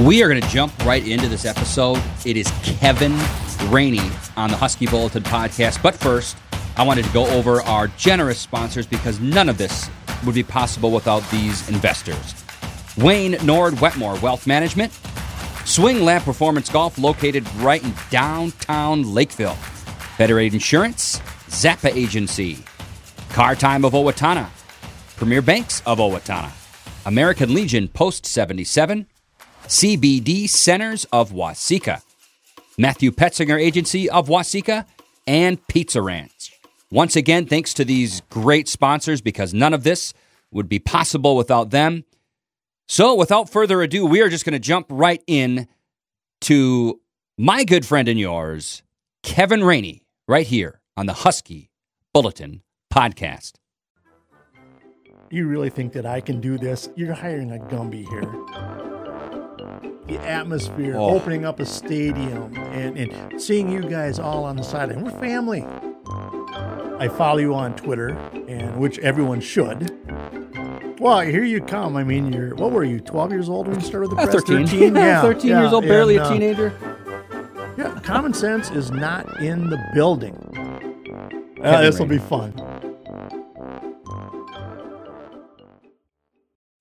We are going to jump right into this episode. It is Kevin Raney on the Husky Bulletin podcast. But first, I wanted to go over our generous sponsors because none of this would be possible without these investors. Wayne-Norrid-Wetmore Wealth Management, Swing Lab Performance Golf located right in downtown Lakeville, Federated Insurance, Zappa Agency, Car Time of Owatonna, Premier Banks of Owatonna, American Legion Post 77, CBD Centers of Waseca, Matthew Petzinger Agency of Waseca, and Pizza Ranch. Once again, thanks to these great sponsors because none of this would be possible without them. So without further ado, we are just going to jump right in to my good friend and yours, Kevin Raney, right here on the Husky Bulletin podcast. You really think that I can do this? You're hiring a Gumby here. The atmosphere, opening up a stadium and seeing you guys all on the sideline. We're family. I follow you on Twitter, and which everyone should. Well, here you come. I mean, what were you, 12 years old when you started the press? 13. 13, yeah, 13 yeah, years old, barely a teenager. Yeah, common sense is not in the building. This will be fun.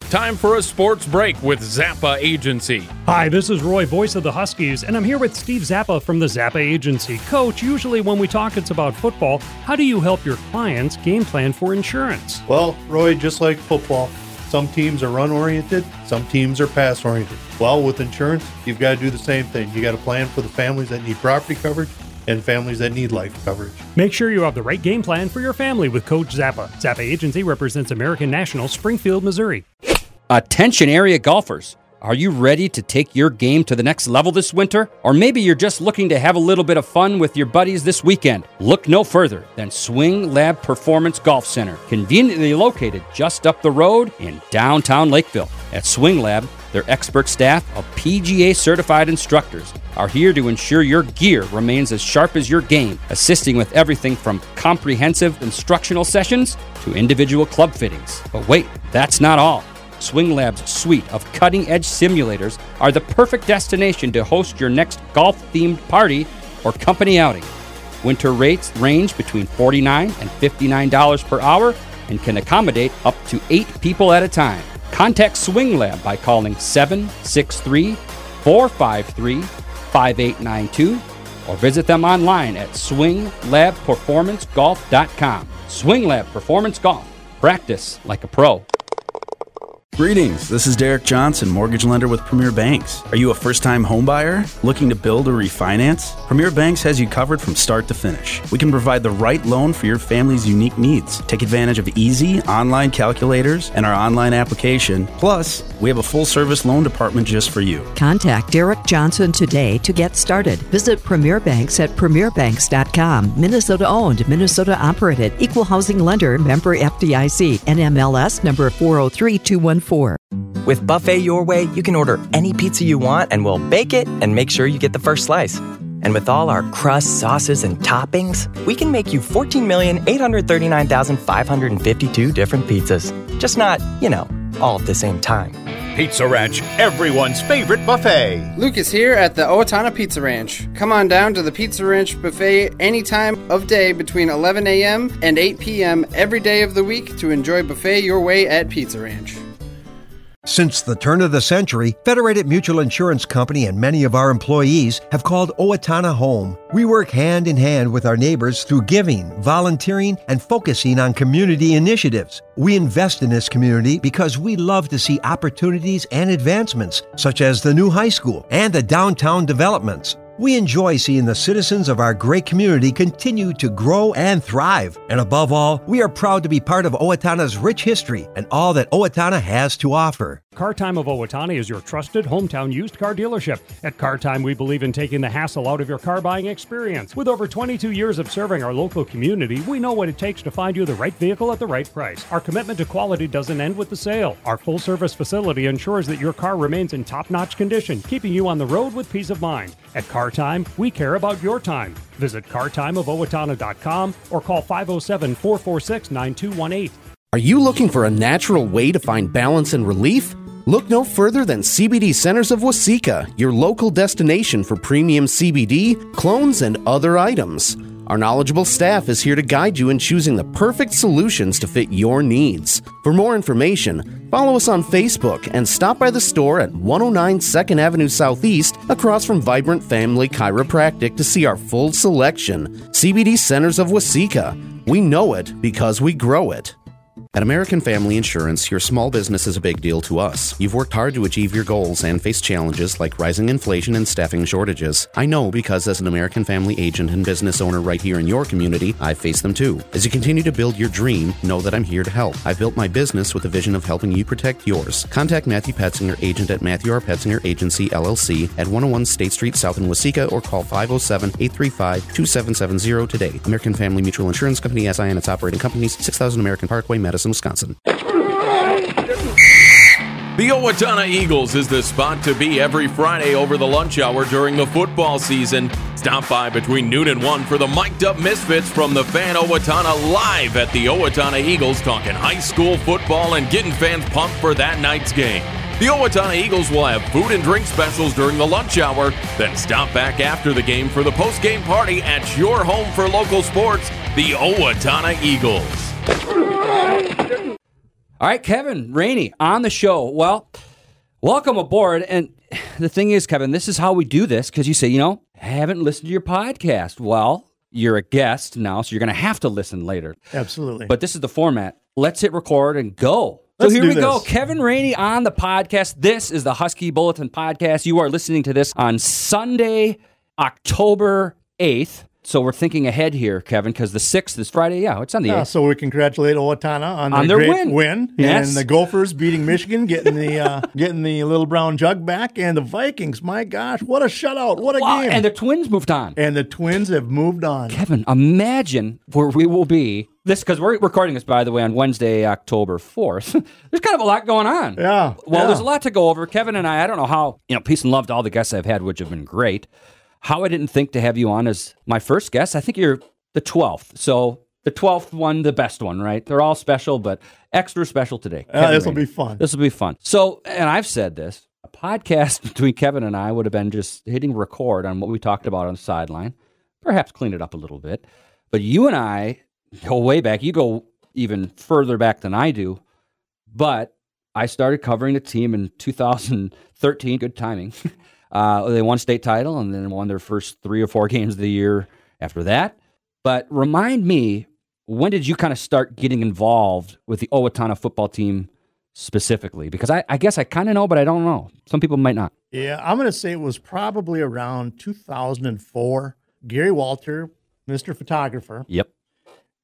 Time for a sports break with Zappa Agency. Hi, this is Roy, voice of the Huskies, and I'm here with Steve Zappa from the Zappa Agency. Coach, usually when we talk, it's about football. How do you help your clients game plan for insurance? Well, Roy, just like football, some teams are run-oriented, some teams are pass-oriented. Well, with insurance, you've got to do the same thing. You got to plan for the families that need property coverage and families that need life coverage. Make sure you have the right game plan for your family with Coach Zappa. Zappa Agency represents American National, Springfield, Missouri. Attention area golfers. Are you ready to take your game to the next level this winter? Or maybe you're just looking to have a little bit of fun with your buddies this weekend. Look no further than Swing Lab Performance Golf Center, conveniently located just up the road in downtown Lakeville. At Swing Lab, their expert staff of PGA-certified instructors are here to ensure your gear remains as sharp as your game, assisting with everything from comprehensive instructional sessions to individual club fittings. But wait, that's not all. Swing Lab's suite of cutting-edge simulators are the perfect destination to host your next golf-themed party or company outing. Winter rates range between $49 and $59 per hour and can accommodate up to 8 people at a time. Contact Swing Lab by calling 763-453-5892 or visit them online at swinglabperformancegolf.com. Swing Lab Performance Golf. Practice like a pro. Greetings, this is Derek Johnson, mortgage lender with Premier Banks. Are you a first-time homebuyer looking to build or refinance? Premier Banks has you covered from start to finish. We can provide the right loan for your family's unique needs. Take advantage of easy online calculators and our online application. Plus, we have a full-service loan department just for you. Contact Derek Johnson today to get started. Visit Premier Banks at premierbanks.com. Minnesota-owned, Minnesota-operated, equal housing lender, member FDIC, NMLS number 403214. With Buffet Your Way, you can order any pizza you want and we'll bake it and make sure you get the first slice. And with all our crust, sauces, and toppings, we can make you 14,839,552 different pizzas. Just not, you know, all at the same time. Pizza Ranch, everyone's favorite buffet. Luke is here at the Owatonna Pizza Ranch. Come on down to the Pizza Ranch buffet any time of day between 11 a.m. and 8 p.m. every day of the week to enjoy Buffet Your Way at Pizza Ranch. Since the turn of the century, Federated Mutual Insurance Company and many of our employees have called Owatonna home. We work hand in hand with our neighbors through giving, volunteering, and focusing on community initiatives. We invest in this community because we love to see opportunities and advancements, such as the new high school and the downtown developments. We enjoy seeing the citizens of our great community continue to grow and thrive. And above all, we are proud to be part of Owatonna's rich history and all that Owatonna has to offer. Car Time of Owatonna is your trusted hometown used car dealership. At Car Time, we believe in taking the hassle out of your car buying experience. With over 22 years of serving our local community, we know what it takes to find you the right vehicle at the right price. Our commitment to quality doesn't end with the sale. Our full-service facility ensures that your car remains in top-notch condition, keeping you on the road with peace of mind. At Car Time, we care about your time. Visit cartimeofowatonna.com or call 507-446-9218. Are you looking for a natural way to find balance and relief? Look no further than CBD Centers of Waseca, your local destination for premium CBD, clones, and other items. Our knowledgeable staff is here to guide you in choosing the perfect solutions to fit your needs. For more information, follow us on Facebook and stop by the store at 109 2nd Avenue Southeast across from Vibrant Family Chiropractic to see our full selection. CBD Centers of Waseca. We know it because we grow it. At American Family Insurance, your small business is a big deal to us. You've worked hard to achieve your goals and face challenges like rising inflation and staffing shortages. I know because as an American Family agent and business owner right here in your community, I face them too. As you continue to build your dream, know that I'm here to help. I've built my business with a vision of helping you protect yours. Contact Matthew Petzinger, agent at Matthew R. Petzinger Agency, LLC at 101 State Street South in Waseca or call 507-835-2770 today. American Family Mutual Insurance Company, SI and its operating companies, 6000 American Parkway, Madison, Wisconsin. The Owatonna Eagles is the spot to be every Friday over the lunch hour during the football season. Stop by between noon and 1 for the mic'd up misfits from the Fan Owatonna live at the Owatonna Eagles, talking high school football and getting fans pumped for that night's game. The Owatonna Eagles will have food and drink specials during the lunch hour, then stop back after the game for the post-game party at your home for local sports, the Owatonna Eagles. All right, Kevin Raney on the show. Well, welcome aboard. And the thing is, Kevin, this is how we do this, because you say, haven't listened to your podcast. Well, you're a guest now, so you're going to have to listen later. Absolutely. But this is the format. Let's hit record and go. So here we go. Kevin Raney on the podcast. This is the Husky Bulletin podcast. You are listening to this on Sunday, October 8th. So we're thinking ahead here, Kevin, because the 6th is Friday. Yeah, it's on the 8th. So we congratulate Owatonna on their great win. Yes. And the Gophers beating Michigan, getting the getting the little brown jug back. And the Vikings, my gosh, what a shutout. What a game. And the Twins moved on. And the Twins have moved on. Kevin, imagine where we will be. This, because we're recording this, by the way, on Wednesday, October 4th. There's kind of a lot going on. Yeah. Well, there's a lot to go over. Kevin and I don't know how, peace and love to all the guests I've had, which have been great. How I didn't think to have you on as my first guest. I think you're the 12th. So the 12th one, the best one, right? They're all special, but extra special today. This will be fun. This will be fun. So, and I've said this, a podcast between Kevin and I would have been just hitting record on what we talked about on the sideline, perhaps clean it up a little bit. But you and I go way back. You go even further back than I do. But I started covering the team in 2013. Good timing. They won state title and then won their first 3 or 4 games of the year after that. But remind me, when did you kind of start getting involved with the Owatonna football team specifically? Because I guess I kind of know, but I don't know. Some people might not. Yeah, I'm going to say it was probably around 2004. Gary Walter, Mr. Photographer. Yep.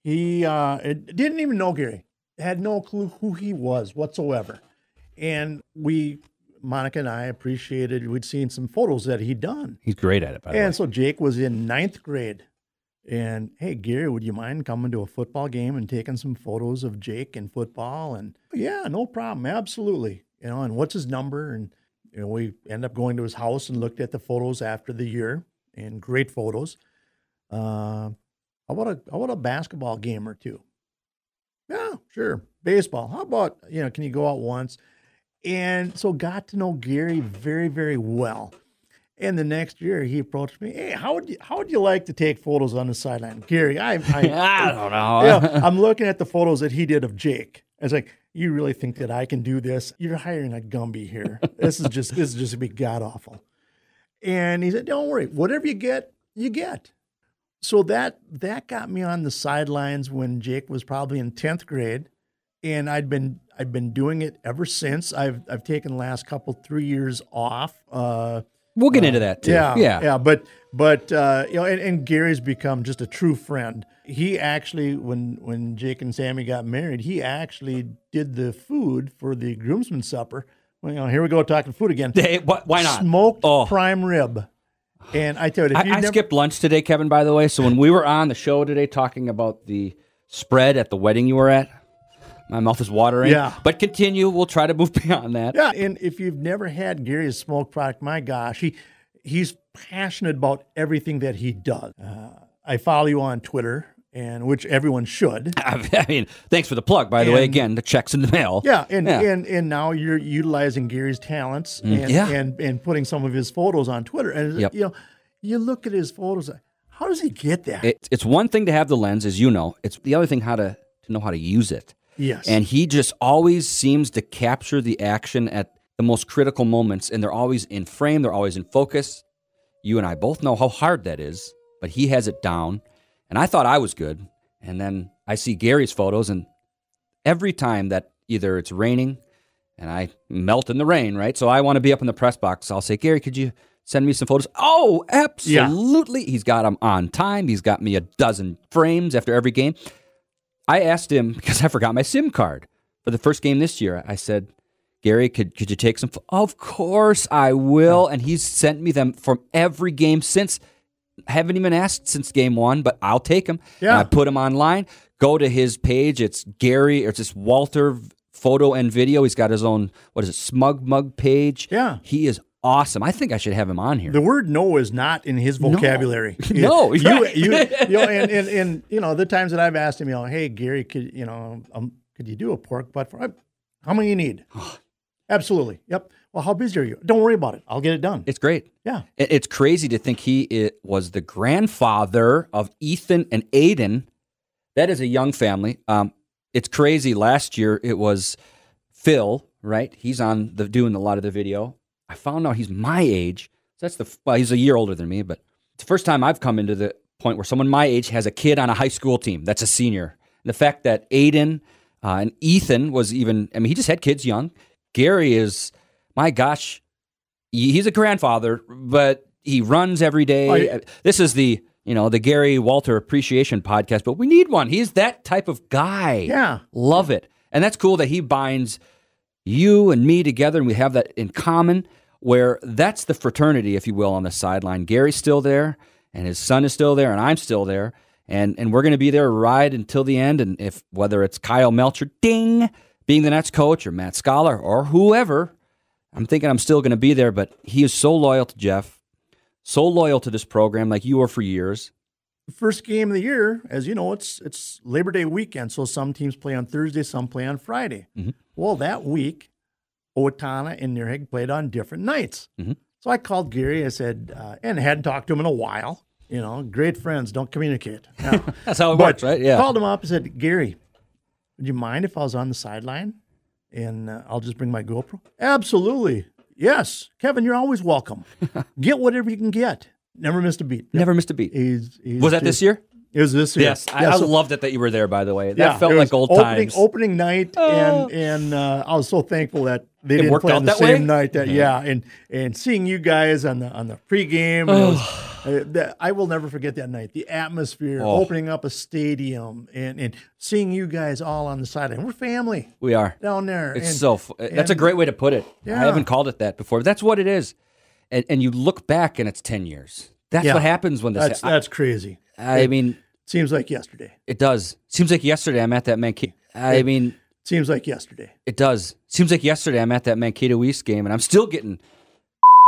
He didn't even know Gary. Had no clue who he was whatsoever. And Monica and I appreciated, we'd seen some photos that he'd done. He's great at it, by the way. And so Jake was in 9th grade. And, hey, Gary, would you mind coming to a football game and taking some photos of Jake in football? And, yeah, no problem, absolutely. And what's his number? And we ended up going to his house and looked at the photos after the year, and great photos. How about a basketball game or two? Yeah, sure. Baseball. How about, can you go out once? And so got to know Gary very, very well. And the next year he approached me, hey, how would you like to take photos on the sideline? Gary, I don't know. I'm looking at the photos that he did of Jake. I was like, you really think that I can do this? You're hiring a Gumby here. This is just gonna be god awful. And he said, don't worry, whatever you get, you get. So that got me on the sidelines when Jake was probably in 10th grade, and I've been doing it ever since. I've taken the last 3 years off. We'll get into that too. Yeah. But Gary's become just a true friend. He actually, when Jake and Sammy got married, he actually did the food for the groomsmen supper. Well, here we go talking food again. Hey, why not? Smoked prime rib. And I tell you, I skipped lunch today, Kevin. By the way, so when we were on the show today talking about the spread at the wedding you were at. My mouth is watering. Yeah. But continue. We'll try to move beyond that. Yeah, and if you've never had Gary's smoke product, my gosh, he's passionate about everything that he does. I follow you on Twitter, and which everyone should. I mean, thanks for the plug, by the way. Again, the check's in the mail. Yeah, and now you're utilizing Gary's talents and putting some of his photos on Twitter. And you know, you look at his photos. How does he get that? It's one thing to have the lens, as you know. It's the other thing how to know how to use it. Yes. And he just always seems to capture the action at the most critical moments, and they're always in frame. They're always in focus. You and I both know how hard that is, but he has it down. And I thought I was good. And then I see Gary's photos, and every time that either it's raining, and I melt in the rain, right? So I want to be up in the press box. I'll say, Gary, could you send me some photos? Oh, absolutely. Yeah. He's got them on time. He's got me a dozen frames after every game. I asked him, because I forgot my SIM card for the first game this year. I said, Gary, could you take some? Of course I will. And he's sent me them from every game since. I haven't even asked since game one, but I'll take them. Yeah. And I put them online. Go to his page. It's Gary, or it's just Walter Photo and Video. He's got his own, Smug Mug page. Yeah. He is awesome. I think I should have him on here. The word no is not in his vocabulary. No. And you know, the times that I've asked him, you know, hey, Gary, could you do a pork butt for how many you need? Absolutely. Yep. Well, how busy are you? Don't worry about it. I'll get it done. It's great. Yeah. It's crazy to think he was the grandfather of Ethan and Aiden. That is a young family. It's crazy. Last year, it was Phil, right? He's doing a lot of the video. I found out he's my age. So he's a year older than me, but it's the first time I've come into the point where someone my age has a kid on a high school team that's a senior. And the fact that Aiden and Ethan he just had kids young. Gary is, my gosh, he's a grandfather, but he runs every day. This is the Gary Walter Appreciation Podcast, but we need one. He's that type of guy. Yeah. Love it. And that's cool that he binds you and me together, and we have that in common, where that's the fraternity, if you will, on the sideline. Gary's still there, and his son is still there, and I'm still there, and we're going to be there right until the end, and whether it's Kyle Melcher, ding, being the Nets coach, or Matt Scholar, or whoever, I'm thinking I'm still going to be there, but he is so loyal to Jeff, so loyal to this program, like you were for years. First game of the year, as you know, it's Labor Day weekend, so some teams play on Thursday, some play on Friday. Mm-hmm. Well, that week, Owatonna and NRHEG played on different nights. Mm-hmm. So I called Gary, I said, and hadn't talked to him in a while. You know, great friends don't communicate. No. That's how it works, right? Yeah. Called him up and said, Gary, would you mind if I was on the sideline and I'll just bring my GoPro? Absolutely. Yes. Kevin, you're always welcome. Get whatever you can get. Never missed a beat. Never missed a beat. Was that this year? It was this year. Yes. I loved it that you were there, by the way. That felt like old times. Opening night, and I was so thankful that they didn't play on the same night. And seeing you guys on the pregame. I will never forget that night. The atmosphere, opening up a stadium, and seeing you guys all on the sideline. We're family. We are down there. It's that's a great way to put it. Yeah. I haven't called it that before. But that's what it is. And you look back, and it's 10 years. That's what happens when this. That's crazy. I mean, seems like yesterday. It does. Seems like yesterday I'm at that Mankato. Seems like yesterday. It does. Seems like yesterday I'm at that Mankato East game, and I'm still getting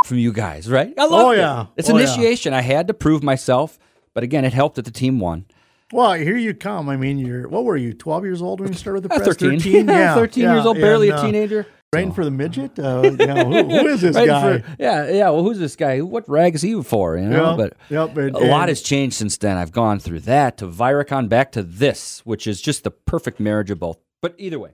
from you guys, right? I love it. Yeah. It's initiation. Yeah. I had to prove myself, but again, it helped that the team won. Well, here you come. I mean, what were you, 12 years old when you started with the press? 13. Yeah, 13 years old, barely a teenager. Writing for the midget? Who is this guy? Well, who's this guy? What rag is he for? You know, but a lot has changed since then. I've gone through that to Viricon, back to this, which is just the perfect marriage of both. But either way.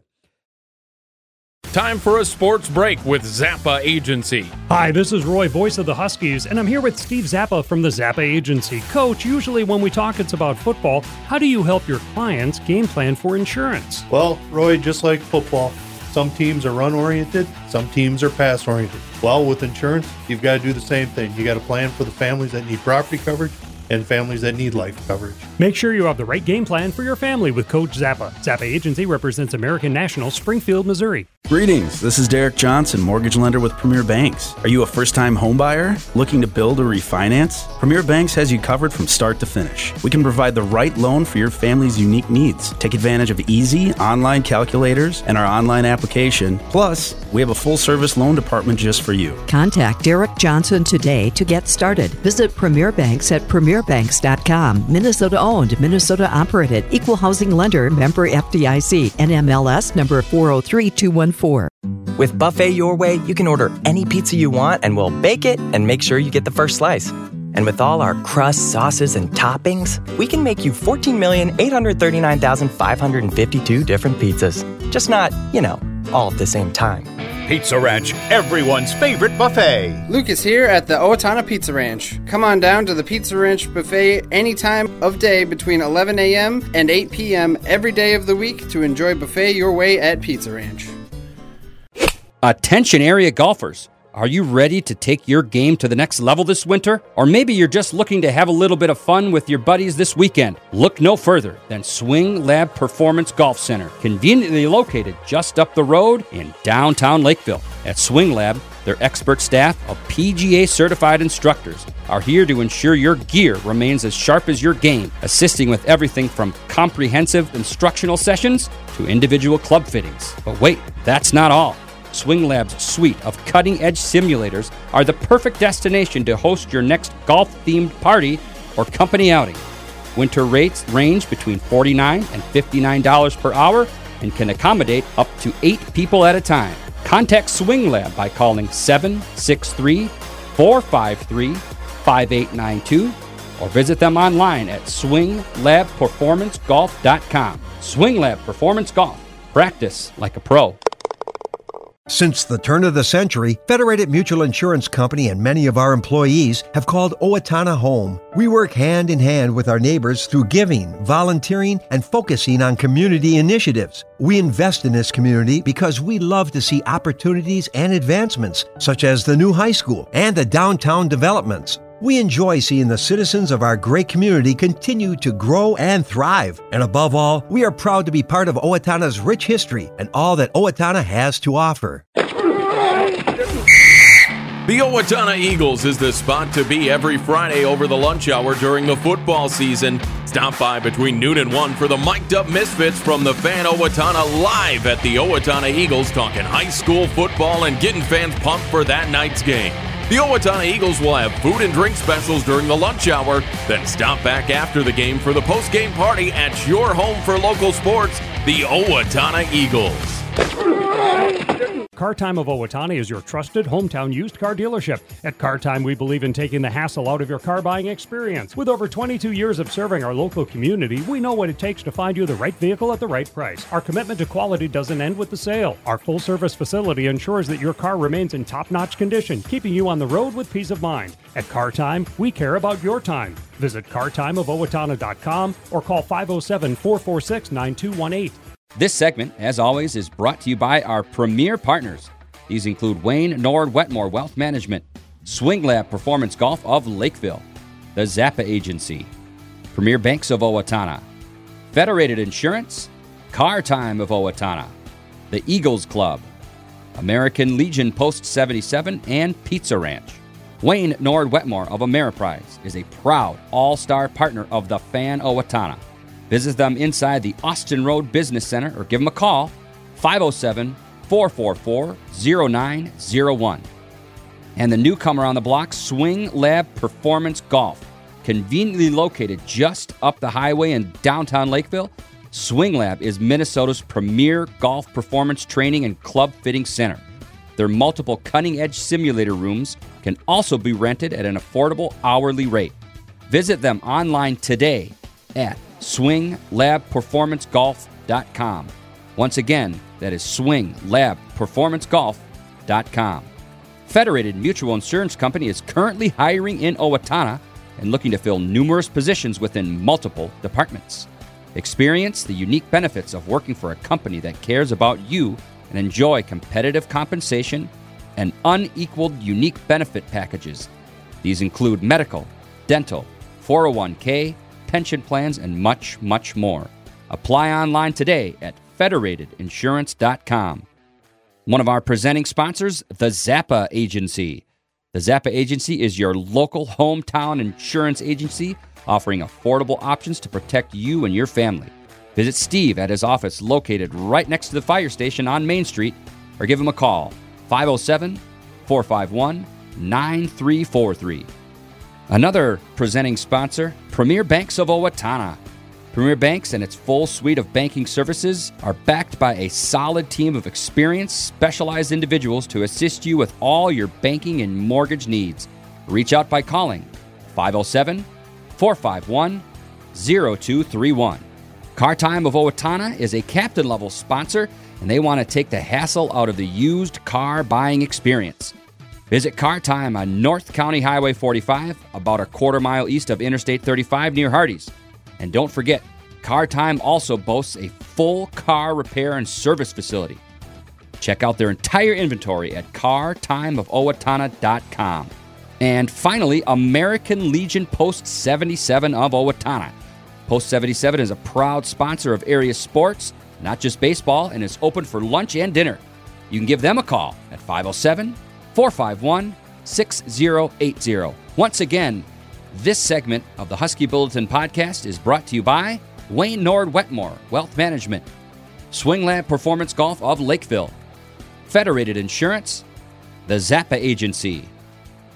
Time for a sports break with Zappa Agency. Hi, this is Roy, voice of the Huskies, and I'm here with Steve Zappa from the Zappa Agency. Coach, usually when we talk, it's about football. How do you help your clients game plan for insurance? Well, Roy, just like football, some teams are run-oriented, some teams are pass-oriented. Well, with insurance, you've got to do the same thing. You got to plan for the families that need property coverage and families that need life coverage. Make sure you have the right game plan for your family with Coach Zappa. Zappa Agency represents American National, Springfield, Missouri. Greetings, this is Derek Johnson, mortgage lender with Premier Banks. Are you a first-time homebuyer looking to build or refinance? Premier Banks has you covered from start to finish. We can provide the right loan for your family's unique needs. Take advantage of easy online calculators and our online application. Plus, we have a full-service loan department just for you. Contact Derek Johnson today to get started. Visit Premier Banks at Premier PremierBanks.com. Minnesota-owned, Minnesota-operated. Equal housing lender. Member FDIC. NMLS number 403214. With Buffet Your Way, you can order any pizza you want and we'll bake it and make sure you get the first slice. And with all our crusts, sauces, and toppings, we can make you 14,839,552 different pizzas. Just not, you know, all at the same time. Pizza Ranch, everyone's favorite buffet. Luke is here at the Owatonna Pizza Ranch. Come on down to the Pizza Ranch buffet any time of day between 11 a.m. and 8 p.m. every day of the week to enjoy Buffet Your Way at Pizza Ranch. Attention area golfers. Are you ready to take your game to the next level this winter? Or maybe you're just looking to have a little bit of fun with your buddies this weekend. Look no further than Swing Lab Performance Golf Center, conveniently located just up the road in downtown Lakeville. At Swing Lab, their expert staff of PGA-certified instructors are here to ensure your gear remains as sharp as your game, assisting with everything from comprehensive instructional sessions to individual club fittings. But wait, that's not all. Swing Lab's suite of cutting-edge simulators are the perfect destination to host your next golf-themed party or company outing. Winter rates range between $49 and $59 per hour and can accommodate up to 8 people at a time. Contact Swing Lab by calling 763-453-5892 or visit them online at swinglabperformancegolf.com. Swing Lab Performance Golf. Practice like a pro. Since the turn of the century, Federated Mutual Insurance Company and many of our employees have called Owatonna home. We work hand in hand with our neighbors through giving, volunteering, and focusing on community initiatives. We invest in this community because we love to see opportunities and advancements, such as the new high school and the downtown developments. We enjoy seeing the citizens of our great community continue to grow and thrive. And above all, we are proud to be part of Owatonna's rich history and all that Owatonna has to offer. The Owatonna Eagles is the spot to be every Friday over the lunch hour during the football season. Stop by between noon and 1 for the mic'd up misfits from the Fan Owatonna live at the Owatonna Eagles, talking high school football and getting fans pumped for that night's game. The Owatonna Eagles will have food and drink specials during the lunch hour, then stop back after the game for the post-game party at your home for local sports, the Owatonna Eagles. Car Time of Owatonna is your trusted hometown used car dealership. At Car Time, we believe in taking the hassle out of your car buying experience. With over 22 years of serving our local community, we know what it takes to find you the right vehicle at the right price. Our commitment to quality doesn't end with the sale. Our full-service facility ensures that your car remains in top-notch condition, keeping you on the road with peace of mind. At Car Time, we care about your time. Visit cartimeofowatonna.com or call 507-446-9218. This segment, as always, is brought to you by our premier partners. These include Wayne-Norrid-Wetmore Wealth Management, Swing Lab Performance Golf of Lakeville, the Zappa Agency, Premier Banks of Owatonna, Federated Insurance, Car Time of Owatonna, the Eagles Club, American Legion Post 77, and Pizza Ranch. Wayne-Norrid-Wetmore of Ameriprise is a proud all-star partner of the Fan Owatonna. Visit them inside the Austin Road Business Center or give them a call, 507-444-0901. And the newcomer on the block, Swing Lab Performance Golf. Conveniently located just up the highway in downtown Lakeville, Swing Lab is Minnesota's premier golf performance training and club fitting center. Their multiple cutting-edge simulator rooms can also be rented at an affordable hourly rate. Visit them online today at swinglabperformancegolf.com. Once again, that is swinglabperformancegolf.com. Federated Mutual Insurance Company is currently hiring in Owatonna and looking to fill numerous positions within multiple departments. Experience the unique benefits of working for a company that cares about you and enjoy competitive compensation and unequaled unique benefit packages. These include medical, dental, 401k, pension plans, and much, much more. Apply online today at federatedinsurance.com. One of our presenting sponsors, the Zappa Agency. The Zappa Agency is your local hometown insurance agency offering affordable options to protect you and your family. Visit Steve at his office located right next to the fire station on Main Street or give him a call, 507-451-9343. Another presenting sponsor, Premier Banks of Owatonna. Premier Banks and its full suite of banking services are backed by a solid team of experienced, specialized individuals to assist you with all your banking and mortgage needs. Reach out by calling 507-451-0231. Car Time of Owatonna is a captain-level sponsor, and they want to take the hassle out of the used car buying experience. Visit Car Time on North County Highway 45, about a quarter mile east of Interstate 35 near Hardee's. And don't forget, Car Time also boasts a full car repair and service facility. Check out their entire inventory at cartimeofowatonna.com. And finally, American Legion Post 77 of Owatonna. Post 77 is a proud sponsor of area sports, not just baseball, and is open for lunch and dinner. You can give them a call at 507-451-6080. Once again, this segment of the Husky Bulletin podcast is brought to you by Wayne-Norrid-Wetmore Wealth Management, Swing Lab Performance Golf of Lakeville, Federated Insurance, the Zappa Agency,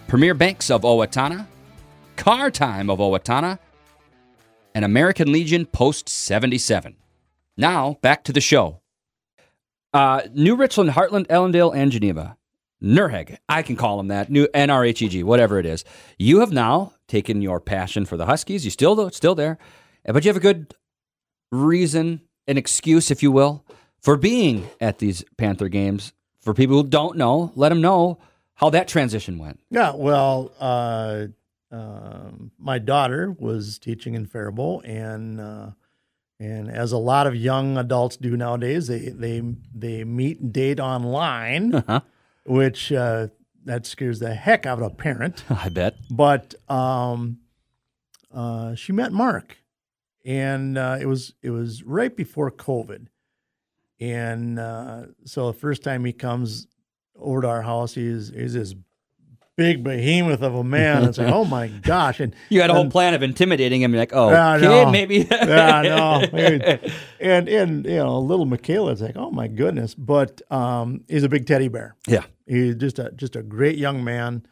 Premier Banks of Owatonna, Car Time of Owatonna, and American Legion Post 77. Now, back to the show. New Richland, Heartland, Ellendale, and Geneva. NRHEG, I can call them that, new NRHEG, whatever it is. You have now taken your passion for the Huskies. You still there, but you have a good reason, an excuse, if you will, for being at these Panther games. For people who don't know, let them know how that transition went. Yeah, well, my daughter was teaching in Faribault, and as a lot of young adults do nowadays, they meet and date online. Uh-huh. Which that scares the heck out of a parent. I bet. But she met Mark, and it was right before COVID, and so the first time he comes over to our house, he's this big behemoth of a man. It's like, oh my gosh! And you had a whole plan of intimidating him. You're like, oh, kid, no. Maybe. No. And you know, little Michaela's like, oh my goodness! But he's a big teddy bear. Yeah. He's just a great young man.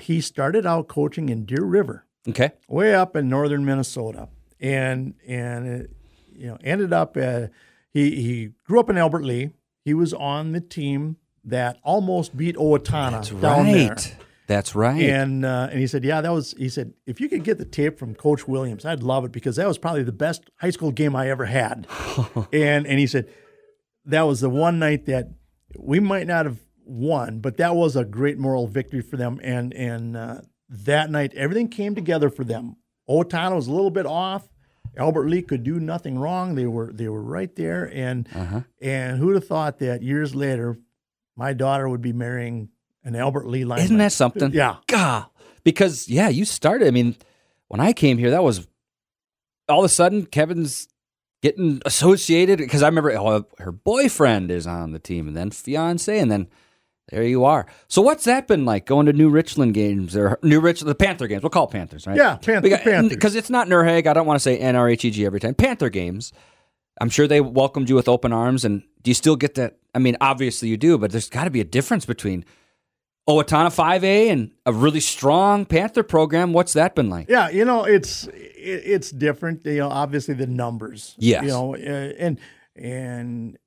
He started out coaching in Deer River, okay, way up in northern Minnesota, and it, you know, ended up at, he grew up in Albert Lea. He was on the team that almost beat Owatonna down there. That's right. And he said, he said, if you could get the tape from Coach Williams, I'd love it, because that was probably the best high school game I ever had. and he said, that was the one night that we might not have won, but that was a great moral victory for them. And that night, everything came together for them. Owatonna was a little bit off. Albert Lea could do nothing wrong. They were right there. And and who'd have thought that years later, my daughter would be marrying an Albert Lea lineman. Isn't that something? Yeah. God. Because, yeah, you started. I mean, when I came here, that was all of a sudden Kevin's getting associated. Because I remember her boyfriend is on the team, and then fiance, and then there you are. So what's that been like, going to New Richland games, or the Panther games? We'll call Panthers, right? Yeah, Panthers. Because it's not NRHEG. I don't want to say NRHEG every time. Panther games. I'm sure they welcomed you with open arms, and do you still get that? I mean, obviously you do, but there's got to be a difference between Owatonna 5A and a really strong Panther program. What's that been like? Yeah, you know, it's different. You know, obviously the numbers. Yes. You know, and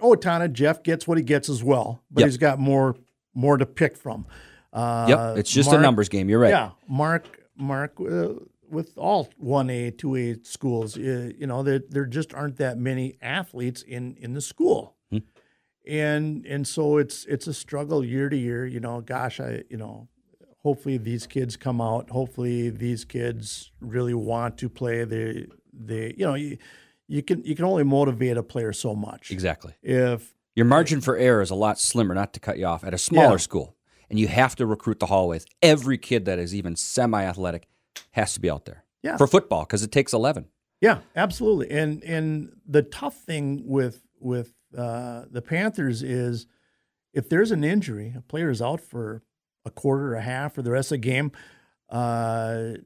Owatonna, Jeff gets what he gets as well, but he's got more to pick from. It's just a numbers game. You're right. Yeah, Mark. With all 1A, 2A schools, you know, there just aren't that many athletes in the school. Hmm. And so it's a struggle year to year, you know, gosh, hopefully these kids come out. Hopefully these kids really want to play. They you know, you can only motivate a player so much. Exactly. If your margin for error is a lot slimmer, not to cut you off, at a smaller school, and you have to recruit the hallways. Every kid that is even semi-athletic has to be out there for football, because it takes 11. Yeah, absolutely. And the tough thing with the Panthers is, if there's an injury, a player is out for a quarter, a half, or the rest of the game. Not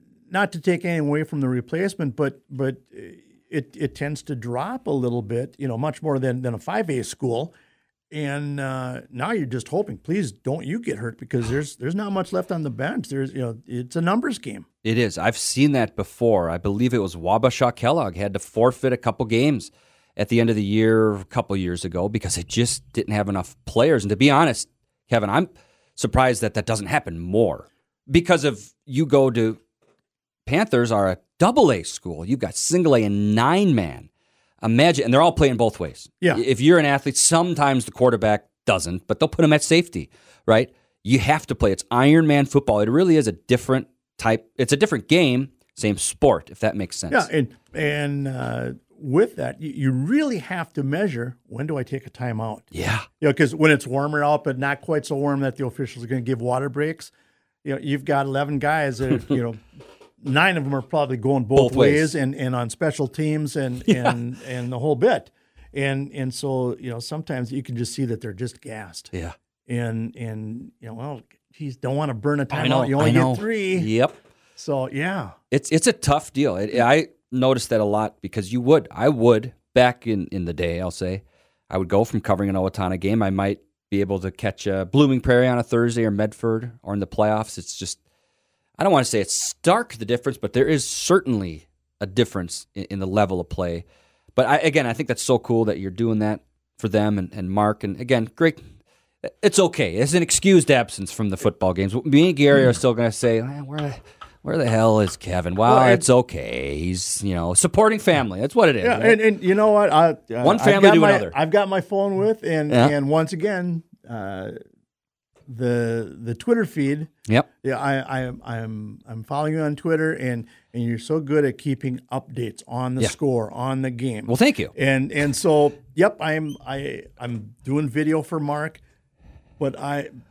to take anything away from the replacement, but it tends to drop a little bit, you know, much more than a 5A school. And now you're just hoping, please don't you get hurt, because there's not much left on the bench. There's, you know, it's a numbers game. It is. I've seen that before. I believe it was Wabasha Kellogg had to forfeit a couple games at the end of the year a couple years ago because they just didn't have enough players. And to be honest, Kevin, I'm surprised that that doesn't happen more, because if you go to Panthers are a double-A school. You've got single-A and nine-man. Imagine, and they're all playing both ways. Yeah. If you're an athlete, sometimes the quarterback doesn't, but they'll put him at safety, right? You have to play. It's Ironman football. It really is a different type. It's a different game, same sport, if that makes sense. Yeah, and with that, you really have to measure, when do I take a timeout? Yeah. You know, because when it's warmer out, but not quite so warm that the officials are going to give water breaks, you know, you've got 11 guys that are, you know, nine of them are probably going both ways and on special teams and the whole bit. And so, you know, sometimes you can just see that they're just gassed. Yeah. And you know, well, geez, don't want to burn a timeout. You only get three. Yep. So, yeah. It's a tough deal. I noticed that a lot because I would, back in the day, I'll say, I would go from covering an Owatonna game. I might be able to catch a Blooming Prairie on a Thursday or Medford or in the playoffs. It's just, I don't want to say it's stark, the difference, but there is certainly a difference in the level of play. But I think that's so cool that you're doing that for them and Mark. And again, great. It's okay. It's an excused absence from the football games. Me and Gary are still going to say, where the hell is Kevin? Well, it's okay. He's, you know, supporting family. That's what it is. Yeah, right? and you know what? One family to another. I've got my phone with, and once again, the Twitter feed. Yep. Yeah, I'm following you on Twitter, and you're so good at keeping updates on the score, on the game. Well, thank you. And so, yep, I'm doing video for Mark, but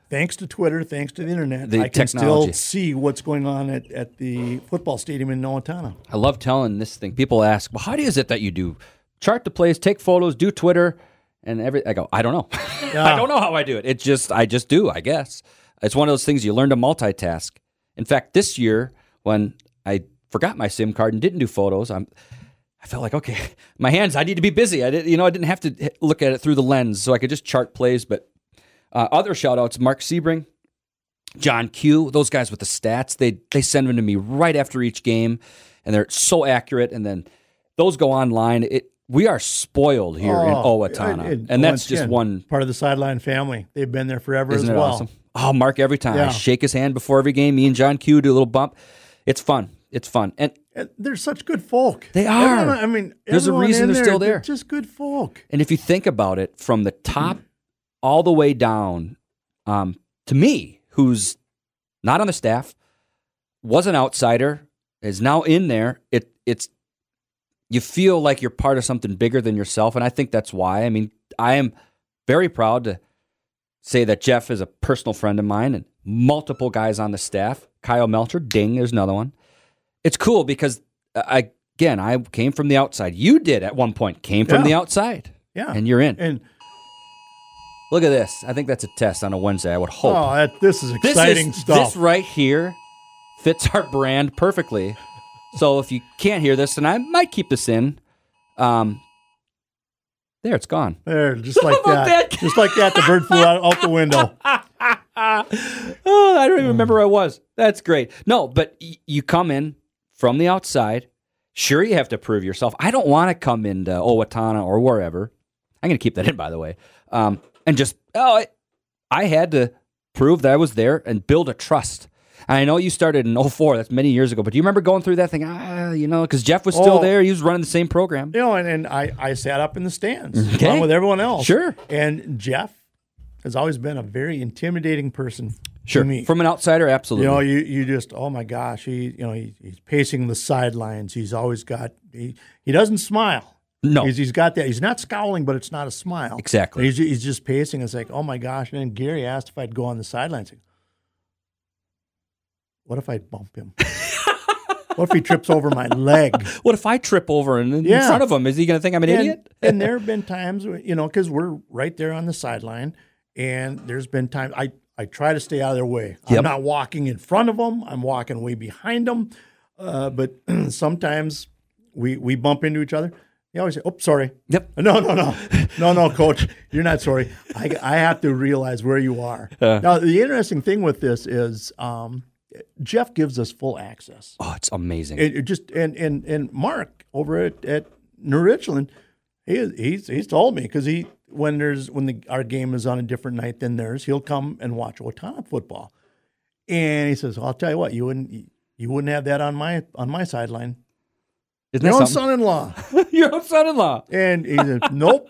thanks to Twitter, thanks to the internet, I can still see what's going on at the football stadium in Owatonna. I love telling this thing. People ask, well, how is it that you do chart the plays, take photos, do Twitter? And I go, I don't know. Yeah. I don't know how I do it. I just do, I guess. It's one of those things you learn to multitask. In fact, this year when I forgot my SIM card and didn't do photos, I felt like, okay, my hands, I need to be busy. I didn't have to look at it through the lens, so I could just chart plays. But other shout outs, Mark Sebring, John Q, those guys with the stats, they send them to me right after each game, and they're so accurate. And then those go online. We are spoiled here in Owatonna, and that's just one part of the sideline family. They've been there forever as well. Isn't it awesome? Oh, Mark, every time I shake his hand before every game, me and John Q do a little bump. It's fun, and they're such good folk. They are. Everyone, I mean, there's a reason they're still there. They're just good folk. And if you think about it, from the top all the way down, to me, who's not on the staff, was an outsider, is now in there. It's. You feel like you're part of something bigger than yourself, and I think that's why. I mean, I am very proud to say that Jeff is a personal friend of mine and multiple guys on the staff. Kyle Melcher, ding, there's another one. It's cool because, I came from the outside. You did at one point, came from the outside. Yeah. And you're in. And look at this. I think that's a test on a Wednesday, I would hope. Oh, this is exciting stuff. This right here fits our brand perfectly. So if you can't hear this, and I might keep this in, there, it's gone. There, just like that. Just like that, the bird flew out the window. Oh, I don't even remember where I was. That's great. No, but you come in from the outside. Sure, you have to prove yourself. I don't want to come into Owatonna or wherever. I'm going to keep that in, by the way. I had to prove that I was there and build a trust. I know you started in 2004. That's many years ago. But do you remember going through that thing? Because Jeff was still there. He was running the same program. You know, and I sat up in the stands along with everyone else. Sure. And Jeff has always been a very intimidating person to me. From an outsider, absolutely. You know, you just, oh my gosh, he's pacing the sidelines. He's always got, he doesn't smile. No. He's got that. He's not scowling, but it's not a smile. Exactly. He's just pacing. It's like, oh my gosh. And then Gary asked if I'd go on the sidelines. What if I bump him? What if he trips over my leg? What if I trip over and in front of him? Is he going to think I'm an idiot? And there have been times, you know, because we're right there on the sideline, and there's been times I try to stay out of their way. Yep. I'm not walking in front of them. I'm walking way behind them. But sometimes we bump into each other. You always say, oh, sorry. Yep. No, coach. You're not sorry. I have to realize where you are. Now, the interesting thing with this is Jeff gives us full access. Oh, it's amazing. And Mark over at New Richland, he's told me, because when our game is on a different night than theirs, he'll come and watch Owatonna football. And he says, well, I'll tell you what, you wouldn't have that on my sideline. Your own son-in-law. Your own son-in-law. And he said, nope,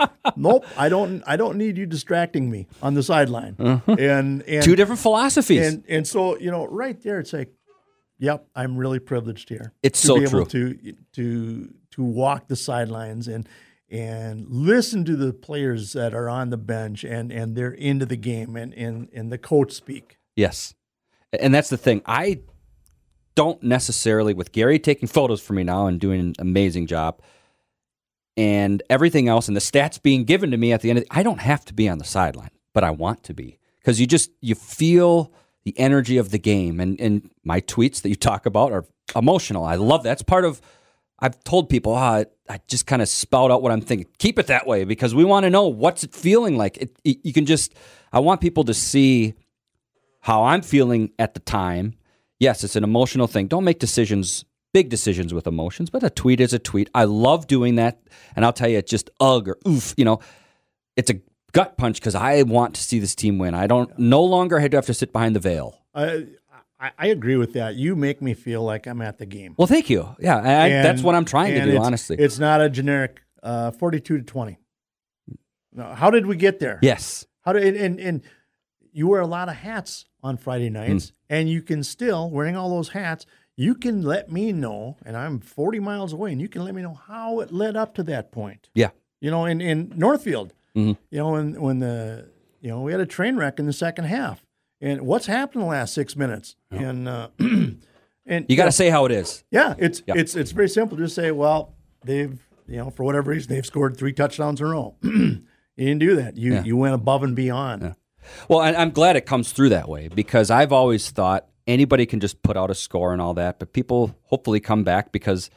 I don't need you distracting me on the sideline. Uh-huh. And two different philosophies. And so, right there, it's like, yep, I'm really privileged here. It's so true. To be able to walk the sidelines and listen to the players that are on the bench and they're into the game and the coach speak. Yes. And that's the thing. I don't necessarily, with Gary taking photos for me now and doing an amazing job and everything else and the stats being given to me at the end of the, I don't have to be on the sideline, but I want to be, because you feel the energy of the game. And my tweets that you talk about are emotional. I love that. It's part of, I've told people, I just kind of spout out what I'm thinking. Keep it that way, because we want to know what's it feeling like. I want people to see how I'm feeling at the time. Yes, it's an emotional thing. Don't make big decisions with emotions, but a tweet is a tweet. I love doing that, and I'll tell you, it's just ugh or oof. It's a gut punch because I want to see this team win. I don't no longer have to sit behind the veil. I agree with that. You make me feel like I'm at the game. Well, thank you. Yeah, that's what I'm trying to do, honestly. It's not a generic 42 to 20. No, how did we get there? Yes. And you wear a lot of hats on Friday nights, and you can still, wearing all those hats, you can let me know, and I'm 40 miles away, and you can let me know how it led up to that point. Yeah. In Northfield, when we had a train wreck in the second half, and what's happened in the last 6 minutes? Yeah. And you got to say how it is. Yeah, it's very simple to just say, well, they've, for whatever reason, they've scored 3 touchdowns in a row. You didn't do that. You went above and beyond. Yeah. Well, I'm glad it comes through that way, because I've always thought anybody can just put out a score and all that, but people hopefully come back because,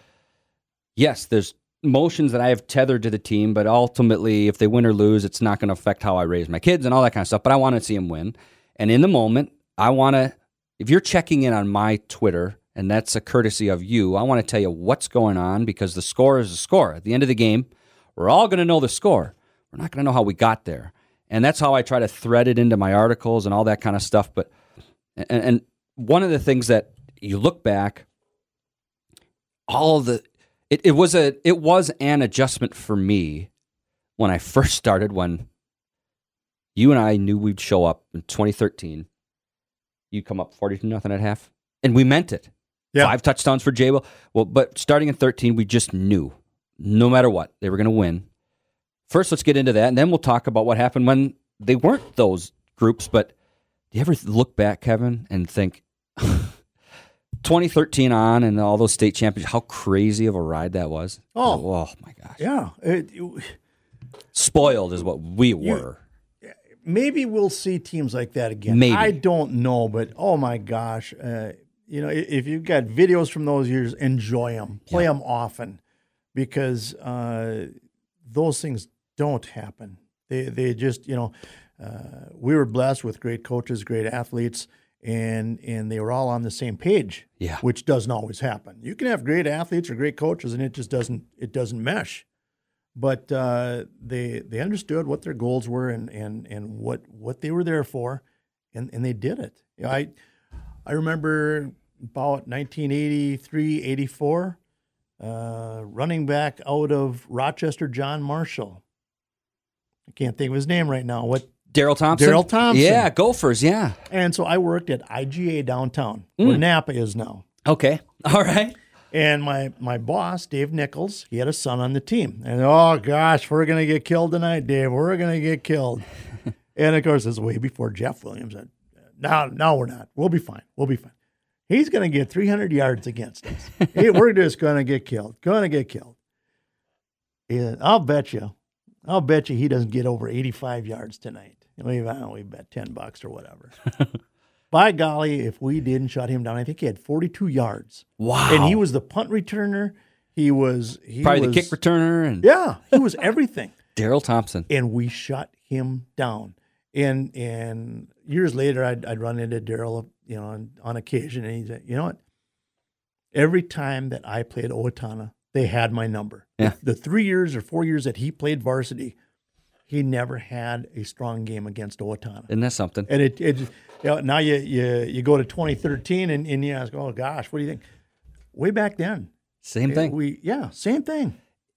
yes, there's emotions that I have tethered to the team, but ultimately if they win or lose, it's not going to affect how I raise my kids and all that kind of stuff, but I want to see them win. And in the moment, if you're checking in on my Twitter, and that's a courtesy of you, I want to tell you what's going on, because the score is the score. At the end of the game, we're all going to know the score. We're not going to know how we got there. And that's how I try to thread it into my articles and all that kind of stuff. But and one of the things that you look back, it was an adjustment for me when I first started, when you and I knew we'd show up in 2013. You'd come up 42-0 at half, and we meant it. Yeah. 5 touchdowns for Jay. Well, but starting in 13, we just knew, no matter what, they were going to win. First, let's get into that, and then we'll talk about what happened when they weren't those groups. But do you ever look back, Kevin, and think 2013 on and all those state championships, how crazy of a ride that was? Oh my gosh. Yeah. Spoiled is what we were. Maybe we'll see teams like that again. Maybe. I don't know, but oh my gosh. If you've got videos from those years, enjoy them. Play them often, because those things don't happen. They just, we were blessed with great coaches, great athletes, and they were all on the same page, which doesn't always happen. You can have great athletes or great coaches, and it just doesn't mesh. But they understood what their goals were and what they were there for, and they did it. I remember about 1983, 84, running back out of Rochester, John Marshall. I can't think of his name right now. What? Daryl Thompson. Daryl Thompson. Yeah, Gophers, yeah. And so I worked at IGA downtown, where Napa is now. Okay, all right. And my boss, Dave Nichols, he had a son on the team. And, oh, gosh, we're going to get killed tonight, Dave. We're going to get killed. And, of course, this is way before Jeff Williams. No, we're not. We'll be fine. He's going to get 300 yards against us. We're just going to get killed. And I'll bet you he doesn't get over 85 yards tonight. We bet $10 or whatever. By golly, if we didn't shut him down, I think he had 42 yards. Wow. And he was the punt returner. He was probably the kick returner. And yeah, he was everything. Daryl Thompson. And we shut him down. And years later, I'd run into Daryl, you know, on occasion, and he said, you know what? Every time that I played Owatonna, they had my number. Yeah. The 3 years or 4 years that he played varsity, he never had a strong game against Owatonna. Isn't that something? And it you know, now you go to 2013 and you ask, oh gosh, what do you think? Way back then, same thing. Same thing.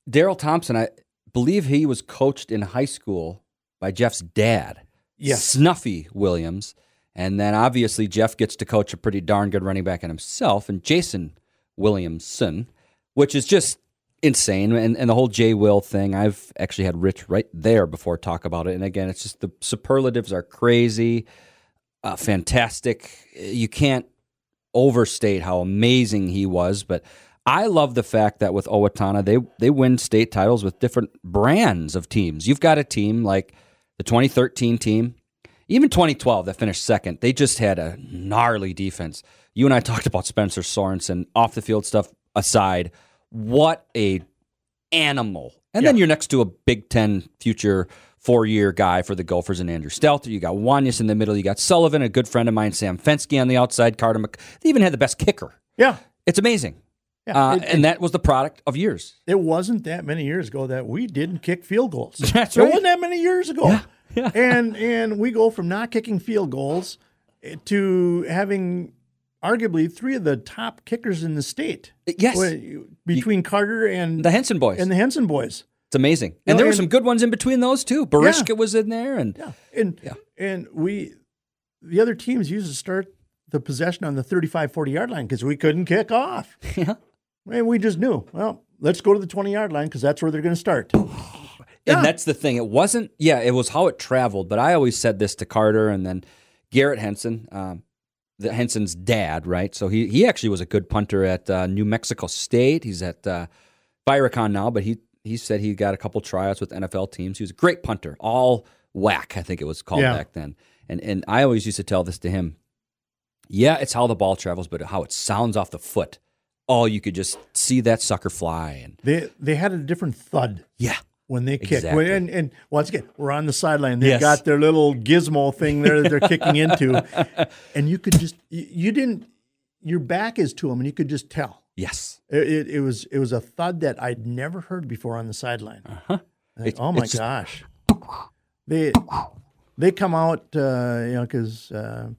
Daryl Thompson, I believe he was coached in high school by Jeff's dad, yes. Snuffy Williams. And then obviously Jeff gets to coach a pretty darn good running back in himself, and Jason Williamson, which is just insane. And the whole J. Will thing, I've actually had Rich right there before talk about it. And again, it's just the superlatives are crazy, fantastic. You can't overstate how amazing he was. But I love the fact that with Owatonna, they win state titles with different brands of teams. You've got a team like the 2013 team. Even 2012, that finished second, they just had a gnarly defense. You and I talked about Spencer Sorensen, off-the-field stuff aside. What a animal. And then you're next to a Big Ten future four-year guy for the Gophers and Andrew Stelter. You got Wanyas in the middle. You got Sullivan, a good friend of mine, Sam Fenske on the outside, Carter McCauley. They even had the best kicker. Yeah. It's amazing. Yeah, and that was the product of years. It wasn't that many years ago that we didn't kick field goals. That's right. It wasn't that many years ago. Yeah. Yeah. And we go from not kicking field goals to having arguably three of the top kickers in the state. Yes. Between Carter and the Henson boys. It's amazing. And there were some good ones in between those too. Barishka was in there. The other teams used to start the possession on the 35, 40-yard line because we couldn't kick off. Yeah. And we just knew, well, let's go to the 20-yard line because that's where they're going to start. And that's the thing. It wasn't, it was how it traveled. But I always said this to Carter and then Garrett Henson, Henson's dad, right? So he actually was a good punter at New Mexico State. He's at Viracon now, but he said he got a couple tryouts with NFL teams. He was a great punter, all whack, I think it was called back then. And I always used to tell this to him. Yeah, it's how the ball travels, but how it sounds off the foot. Oh, you could just see that sucker fly. And they had a different thud. Yeah. When they kick. Exactly. And once again, we're on the sideline. They've got their little gizmo thing there that they're kicking into. And you could just, your back is to them, and you could just tell. Yes. It was a thud that I'd never heard before on the sideline. Uh-huh. Gosh. They come out, because... the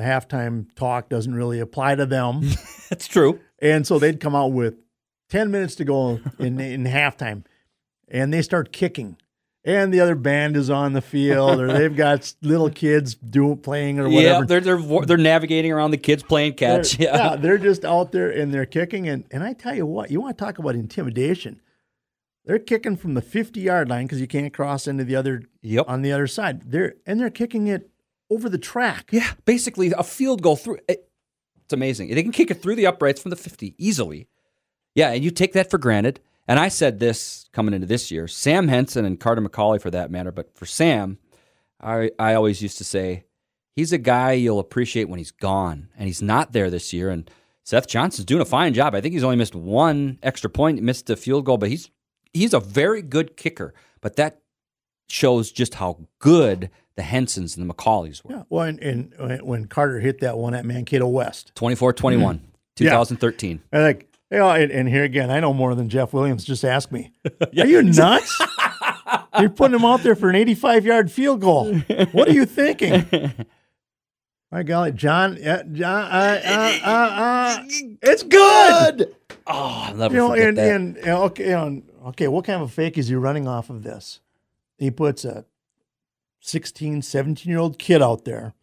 halftime talk doesn't really apply to them. That's true. And so they'd come out with 10 minutes to go in halftime, and they start kicking. And the other band is on the field, or they've got little kids playing or whatever. Yeah, they're navigating around the kids playing catch. They're just out there, and they're kicking. And I tell you what, you want to talk about intimidation. They're kicking from the 50-yard line because you can't cross into the other on the other side. They're kicking it over the track. Yeah, basically a field goal through. It's amazing. They can kick it through the uprights from the 50 easily. Yeah, and you take that for granted. And I said this coming into this year, Sam Henson and Carter McCauley for that matter, but for Sam, I always used to say, he's a guy you'll appreciate when he's gone, and he's not there this year. And Seth Johnson's doing a fine job. I think he's only missed one extra point, missed a field goal, but he's a very good kicker. But that shows just how good the Hensons and the McCauleys were. Yeah, well, and when Carter hit that one at Mankato West. 24-21, 2013. Yeah. I think, and here again, I know more than Jeff Williams. Just ask me. Are you nuts? You're putting him out there for an 85-yard field goal. What are you thinking? My golly, John, it's good! Oh, I'll never forget that. Okay, what kind of a fake is he running off of this? He puts a 16, 17-year-old kid out there.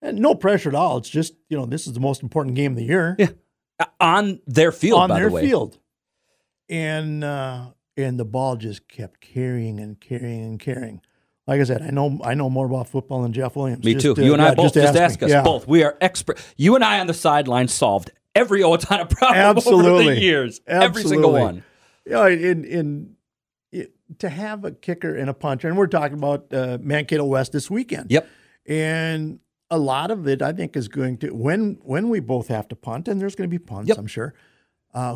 And no pressure at all. It's just, this is the most important game of the year. Yeah. On their field, by the way. And the ball just kept carrying. Like I said, I know more about football than Jeff Williams. Me too. You and I both. Just ask us. Yeah. Both. We are expert. You and I on the sideline solved every Owatonna problem over the years. Every single one. Yeah, to have a kicker and a puncher, and we're talking about Mankato West this weekend. Yep. And a lot of it, I think, is going to, when we both have to punt, and there's going to be punts, I'm sure,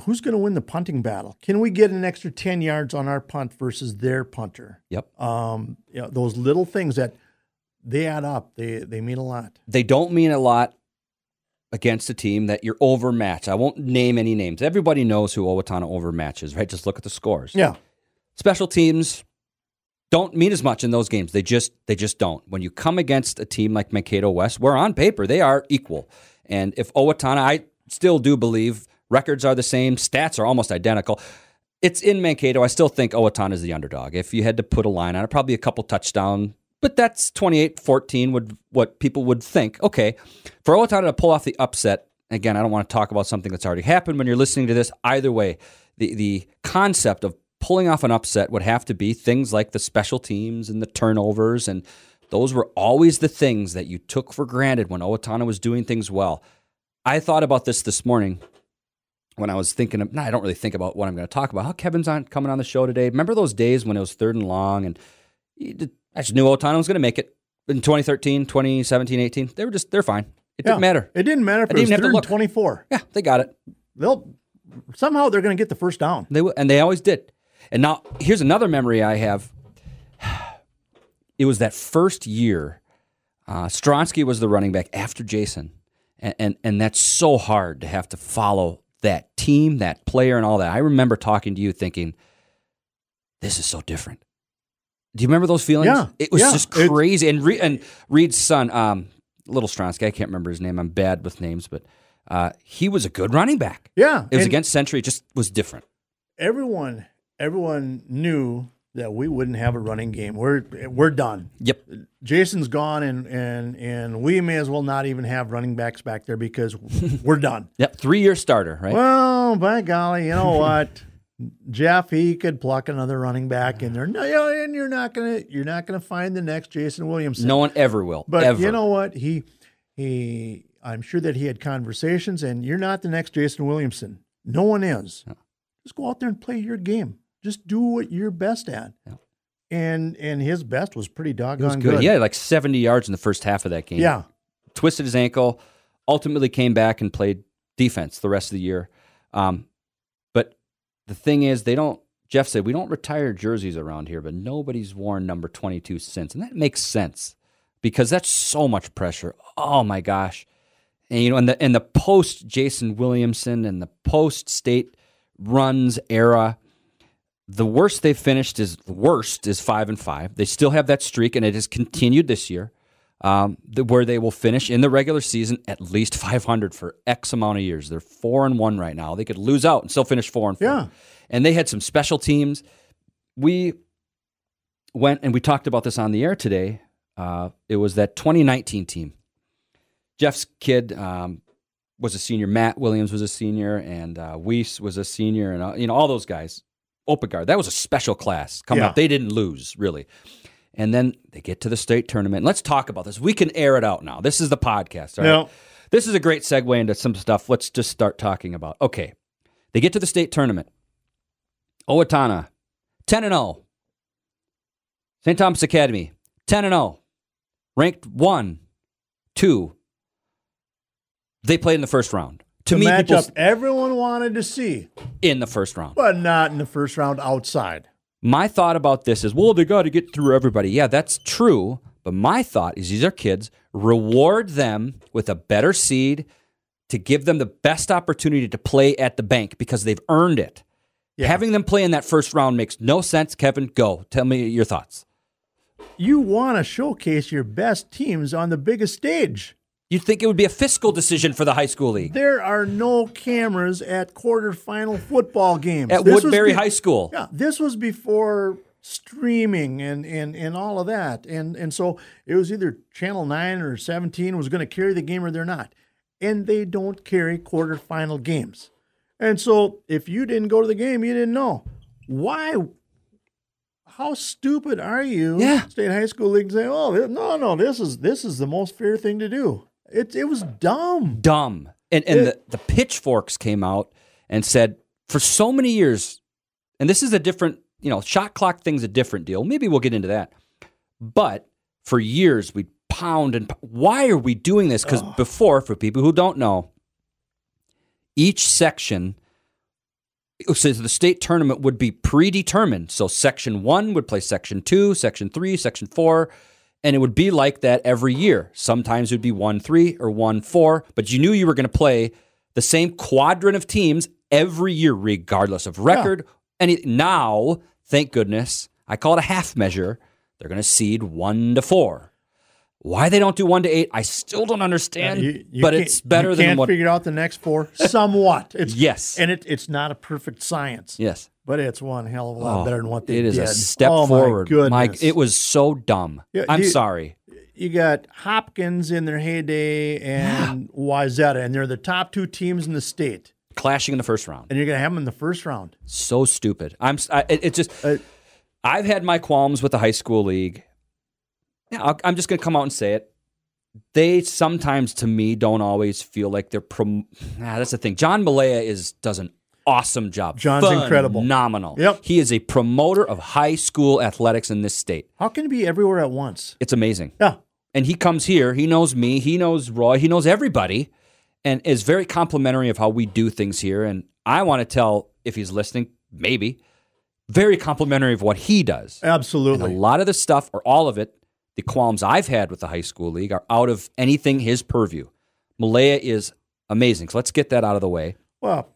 Who's going to win the punting battle? Can we get an extra 10 yards on our punt versus their punter? Yep. You know, those little things that they add up. They mean a lot. They don't mean a lot against a team that you're overmatched. I won't name any names. Everybody knows who Owatonna overmatches, right? Just look at the scores. Yeah. Special teams don't mean as much in those games. They just don't. When you come against a team like Mankato West, where on paper they are equal. And if Owatonna, I still do believe records are the same, stats are almost identical. It's in Mankato. I still think Owatonna is the underdog. If you had to put a line on it, probably a couple touchdowns. But that's 28-14 would what people would think. Okay, for Owatonna to pull off the upset, again, I don't want to talk about something that's already happened when you're listening to this. Either way, the concept of pulling off an upset would have to be things like the special teams and the turnovers, and those were always the things that you took for granted when Owatonna was doing things well. I thought about this morning when I was thinking of, I don't really think about what I'm going to talk about. How Kevin's coming on the show today. Remember those days when it was third and long and I just knew Owatonna was going to make it in 2013, 2017, 18. They were just, they're fine. It didn't matter. It didn't matter if it was third and 24. Yeah, they got it. Somehow they're going to get the first down. They will, and they always did. And now here's another memory I have. It was that first year. Stronsky was the running back after Jason. And that's so hard to have to follow that team, that player, and all that. I remember talking to you thinking, this is so different. Do you remember those feelings? Yeah. It was just crazy. And Reed's son, Little Stronsky, I can't remember his name. I'm bad with names, but he was a good running back. Yeah. It was against Century. It just was different. Everyone knew that we wouldn't have a running game. We're done. Yep. Jason's gone, and we may as well not even have running backs back there because we're done. Yep, 3-year starter, right? Well, by golly, you know what? Jeff, he could pluck another running back in there, and you're not gonna find the next Jason Williamson. No one ever will. But ever. You know what? He I'm sure that he had conversations, and you're not the next Jason Williamson. No one is. No. Just go out there and play your game. Just do what you're best at. Yeah. And his best was pretty doggone good. He had like 70 yards in the first half of that game. Yeah. Twisted his ankle, ultimately came back and played defense the rest of the year. The thing is, Jeff said, we don't retire jerseys around here, but nobody's worn number 22 since. And that makes sense because that's so much pressure. Oh my gosh. And you know, in the post Jason Williamson and the post state runs era, the worst they finished is 5-5. They still have that streak, and it has continued this year, where they will finish in the regular season at least 500 for X amount of years. They're 4-1 right now. They could lose out and still finish 4-4. Yeah. And they had some special teams. We went and we talked about this on the air today. It was that 2019 team. Jeff's kid was a senior. Matt Williams was a senior, and Weiss was a senior, and all those guys. Opegard, that was a special class coming up. They didn't lose really. And then they get to the state tournament. Let's talk about this. We can air it out now. This is the podcast. All right? No. This is a great segue into some stuff. Let's just start talking about. Okay. They get to the state tournament. Owatonna, 10-0. St. Thomas Academy, 10-0. Ranked 1, 2. They played in the first round. To me, matchup everyone wanted to see. In the first round. But not in the first round outside. My thought about this is, well, they got to get through everybody. Yeah, that's true. But my thought is these are kids. Reward them with a better seed to give them the best opportunity to play at the bank because they've earned it. Yeah. Having them play in that first round makes no sense. Kevin, go. Tell me your thoughts. You want to showcase your best teams on the biggest stage. You'd think it would be a fiscal decision for the high school league. There are no cameras at quarterfinal football games. At Woodbury High School. Yeah, this was before streaming and all of that. And so it was either Channel 9 or 17 was going to carry the game or they're not. And they don't carry quarterfinal games. And so if you didn't go to the game, you didn't know. Why? How stupid are you? Yeah. State High School League saying, oh, no, this is the most fair thing to do. It was dumb. Dumb. And the pitchforks came out and said, for so many years, and this is a different, shot clock thing's a different deal. Maybe we'll get into that. But for years, we pound and why are we doing this? Because before, for people who don't know, each section So the state tournament would be predetermined. So Section 1 would play Section 2, Section 3, Section 4, and it would be like that every year. Sometimes it would be 1-3 or 1-4, but you knew you were going to play the same quadrant of teams every year, regardless of record. Yeah. And now, thank goodness, I call it a half measure. They're going to seed 1-4. Why they don't do 1-8, I still don't understand. You but it's better than what. You can't figure out the next four somewhat. Yes. And it's not a perfect science. Yes. But it's one hell of a lot better than what they did. It is a step forward. My goodness. Mike, it was so dumb. Yeah, I'm sorry. You got Hopkins in their heyday and Wayzata, and they're the top two teams in the state. Clashing in the first round. And you're going to have them in the first round. So stupid. I've had my qualms with the high school league. Yeah, I'm just going to come out and say it. They sometimes, to me, don't always feel like they're... that's the thing. John Malaya does an awesome job. John's incredible. Phenomenal. Yep. He is a promoter of high school athletics in this state. How can he be everywhere at once? It's amazing. Yeah. And he comes here. He knows me. He knows Roy. He knows everybody and is very complimentary of how we do things here. And I want to tell, if he's listening, maybe, very complimentary of what he does. Absolutely. And a lot of the stuff, or all of it, the qualms I've had with the high school league are out of anything his purview. Malaya is amazing. So let's get that out of the way. Well,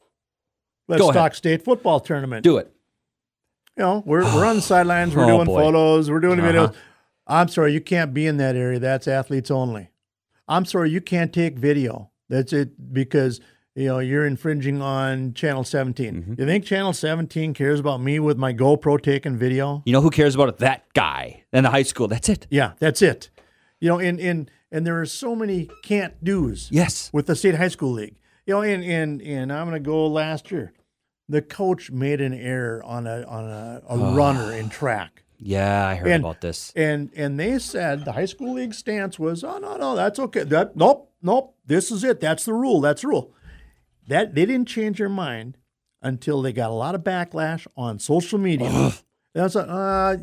let's talk state football tournament. Do it. You know, we're on the sidelines. We're doing photos. We're doing videos. I'm sorry, you can't be in that area. That's athletes only. I'm sorry, you can't take video. That's it, because you're infringing on Channel 17. Mm-hmm. You think Channel 17 cares about me with my GoPro taking video? You know who cares about it? That guy in the high school. That's it. Yeah, that's it. And there are so many can't do's. Yes. With the state high school league. And I'm going to go last year. The coach made an error on a runner in track. Yeah, I heard about this. And they said the high school league stance was, no, that's okay. Nope, this is it. That's the rule. That's the rule. That they didn't change their mind until they got a lot of backlash on social media. Ugh. That's we're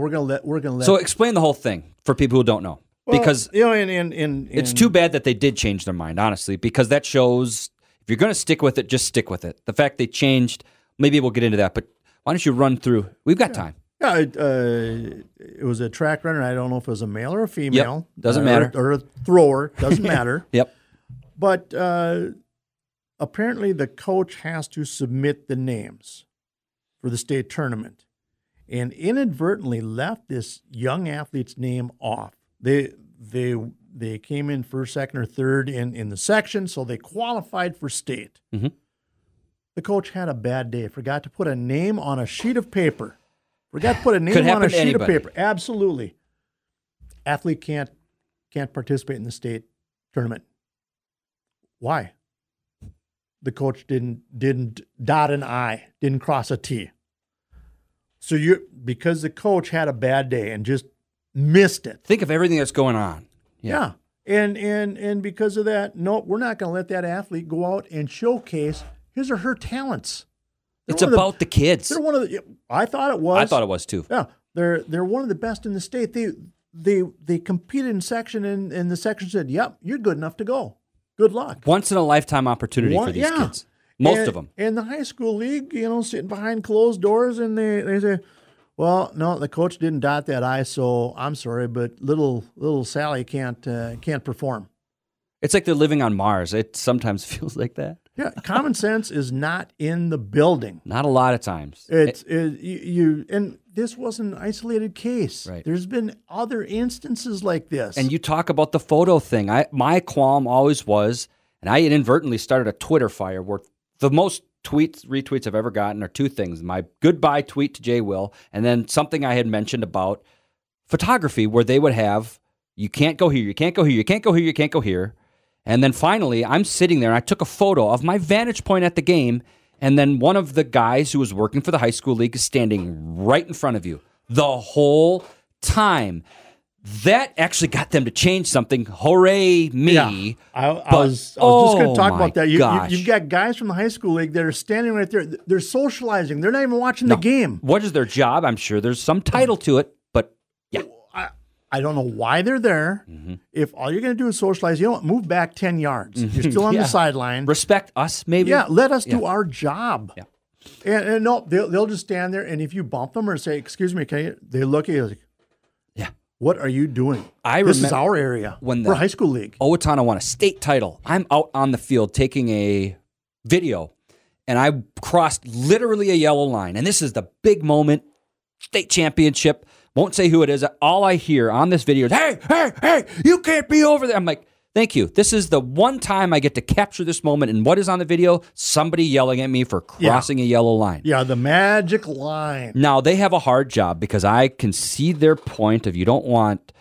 gonna let. So explain the whole thing for people who don't know, because it's too bad that they did change their mind, honestly, because that shows if you're gonna stick with it, just stick with it. The fact they changed, maybe we'll get into that, but why don't you run through? We've got time. Yeah, it was a track runner. I don't know if it was a male or a female. Yep. Doesn't matter. Or a thrower. Doesn't matter. Yep. But apparently the coach has to submit the names for the state tournament and inadvertently left this young athlete's name off. They came in first, second, or third in the section, so they qualified for state. Mm-hmm. The coach had a bad day, forgot to put a name on a sheet of paper. Forgot to put a name on a sheet of paper. Absolutely. Athlete can't participate in the state tournament. Why? The coach didn't dot an I, didn't cross a T. So because the coach had a bad day and just missed it. Think of everything that's going on. Yeah. And because of that, no, we're not going to let that athlete go out and showcase his or her talents. It's about the kids. They're one of the. I thought it was. I thought it was too. Yeah, they're one of the best in the state. They competed in section and the section said, "Yep, you're good enough to go. Good luck." Once in a lifetime opportunity for these kids. Most of them. And the high school league, sitting behind closed doors, and they say, "Well, no, the coach didn't dot that I, so I'm sorry, but little Sally can't perform." It's like they're living on Mars. It sometimes feels like that. Yeah, common sense is not in the building. Not a lot of times. And this wasn't an isolated case. Right. There's been other instances like this. And you talk about the photo thing. My qualm always was, and I inadvertently started a Twitter fire where the most retweets I've ever gotten are two things. My goodbye tweet to Jay Will, and then something I had mentioned about photography where they would have, you can't go here, you can't go here, you can't go here, you can't go here. And then finally, I'm sitting there, and I took a photo of my vantage point at the game, and then one of the guys who was working for the high school league is standing right in front of you the whole time. That actually got them to change something. Hooray me. Yeah. I was just going to talk about that. You've got guys from the high school league that are standing right there. They're socializing. They're not even watching the game. What is their job? I'm sure there's some title to it, but yeah. I I don't know why they're there. Mm-hmm. If all you're going to do is socialize, you know what? Move back 10 yards. Mm-hmm. You're still on the sideline. Respect us, maybe. Yeah, let us do our job. Yeah. And no, they'll just stand there, and if you bump them or say, "Excuse me, can you?" They look at you like, "Yeah, what are you doing? This is our area. When the high school league, Owatonna won a state title. I'm out on the field taking a video, and I crossed literally a yellow line. And this is the big moment, state championship. Won't say who it is. All I hear on this video is, "Hey, hey, hey! You can't be over there." I'm like, thank you. This is the one time I get to capture this moment. And what is on the video? Somebody yelling at me for crossing a yellow line. Yeah, the magic line. Now, they have a hard job because I can see their point of you don't want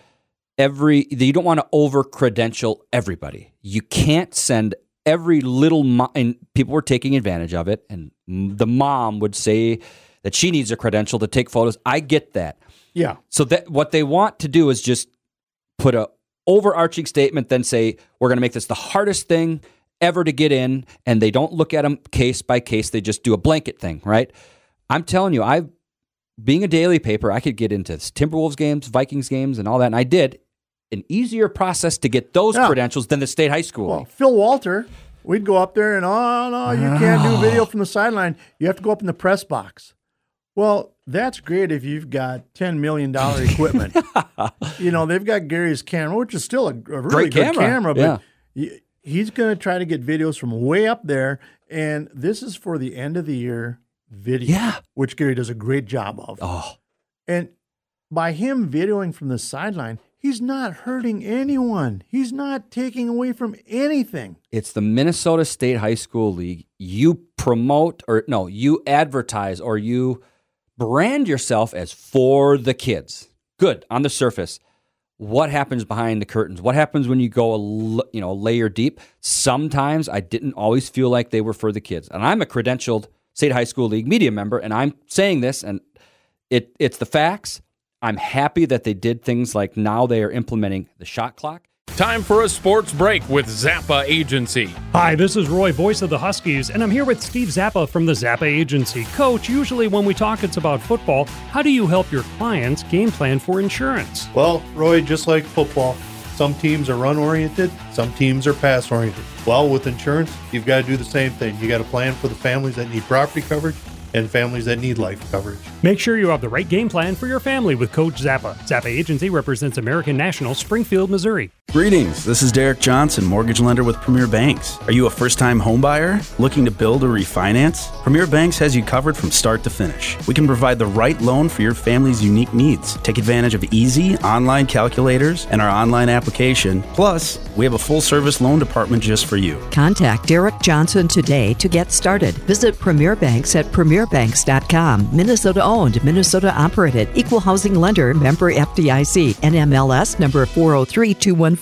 to over-credential everybody. You can't send every little and people were taking advantage of it. And the mom would say that she needs a credential to take photos. I get that. Yeah. So that what they want to do is just put a overarching statement, then say, we're going to make this the hardest thing ever to get in, and they don't look at them case by case. They just do a blanket thing, right? I'm telling you, being a daily paper, I could get into Timberwolves games, Vikings games, and all that, and I did. An easier process to get those credentials than the state high school. Well, Phil Walter, we'd go up there and, oh, no, you can't do video from the sideline. You have to go up in the press box. Well, that's great if you've got $10 million equipment. You know, they've got Gary's camera, which is still a really good camera, but he's going to try to get videos from way up there, and this is for the end of the year video, which Gary does a great job of. Oh. And by him videoing from the sideline, he's not hurting anyone. He's not taking away from anything. It's the Minnesota State High School League. You advertise or you brand yourself as for the kids. Good on the surface. What happens behind the curtains? What happens when you go a layer deep? Sometimes I didn't always feel like they were for the kids. And I'm a credentialed State High School League media member, and I'm saying this, and it's the facts. I'm happy that they did things like now they are implementing the shot clock. Time for a sports break with Zappa Agency. Hi, this is Roy, voice of the Huskies, and I'm here with Steve Zappa from the Zappa Agency. Coach, usually when we talk, it's about football. How do you help your clients game plan for insurance? Well, Roy, just like football, some teams are run-oriented, some teams are pass-oriented. Well, with insurance, you've got to do the same thing. You've got to plan for the families that need property coverage and families that need life coverage. Make sure you have the right game plan for your family with Coach Zappa. Zappa Agency represents American National, Springfield, Missouri. Greetings, this is Derek Johnson, mortgage lender with Premier Banks. Are you a first-time homebuyer looking to build or refinance? Premier Banks has you covered from start to finish. We can provide the right loan for your family's unique needs. Take advantage of easy online calculators and our online application. Plus, we have a full-service loan department just for you. Contact Derek Johnson today to get started. Visit Premier Banks at premierbanks.com. Minnesota-owned, Minnesota-operated, equal housing lender, member FDIC, NMLS number 403214.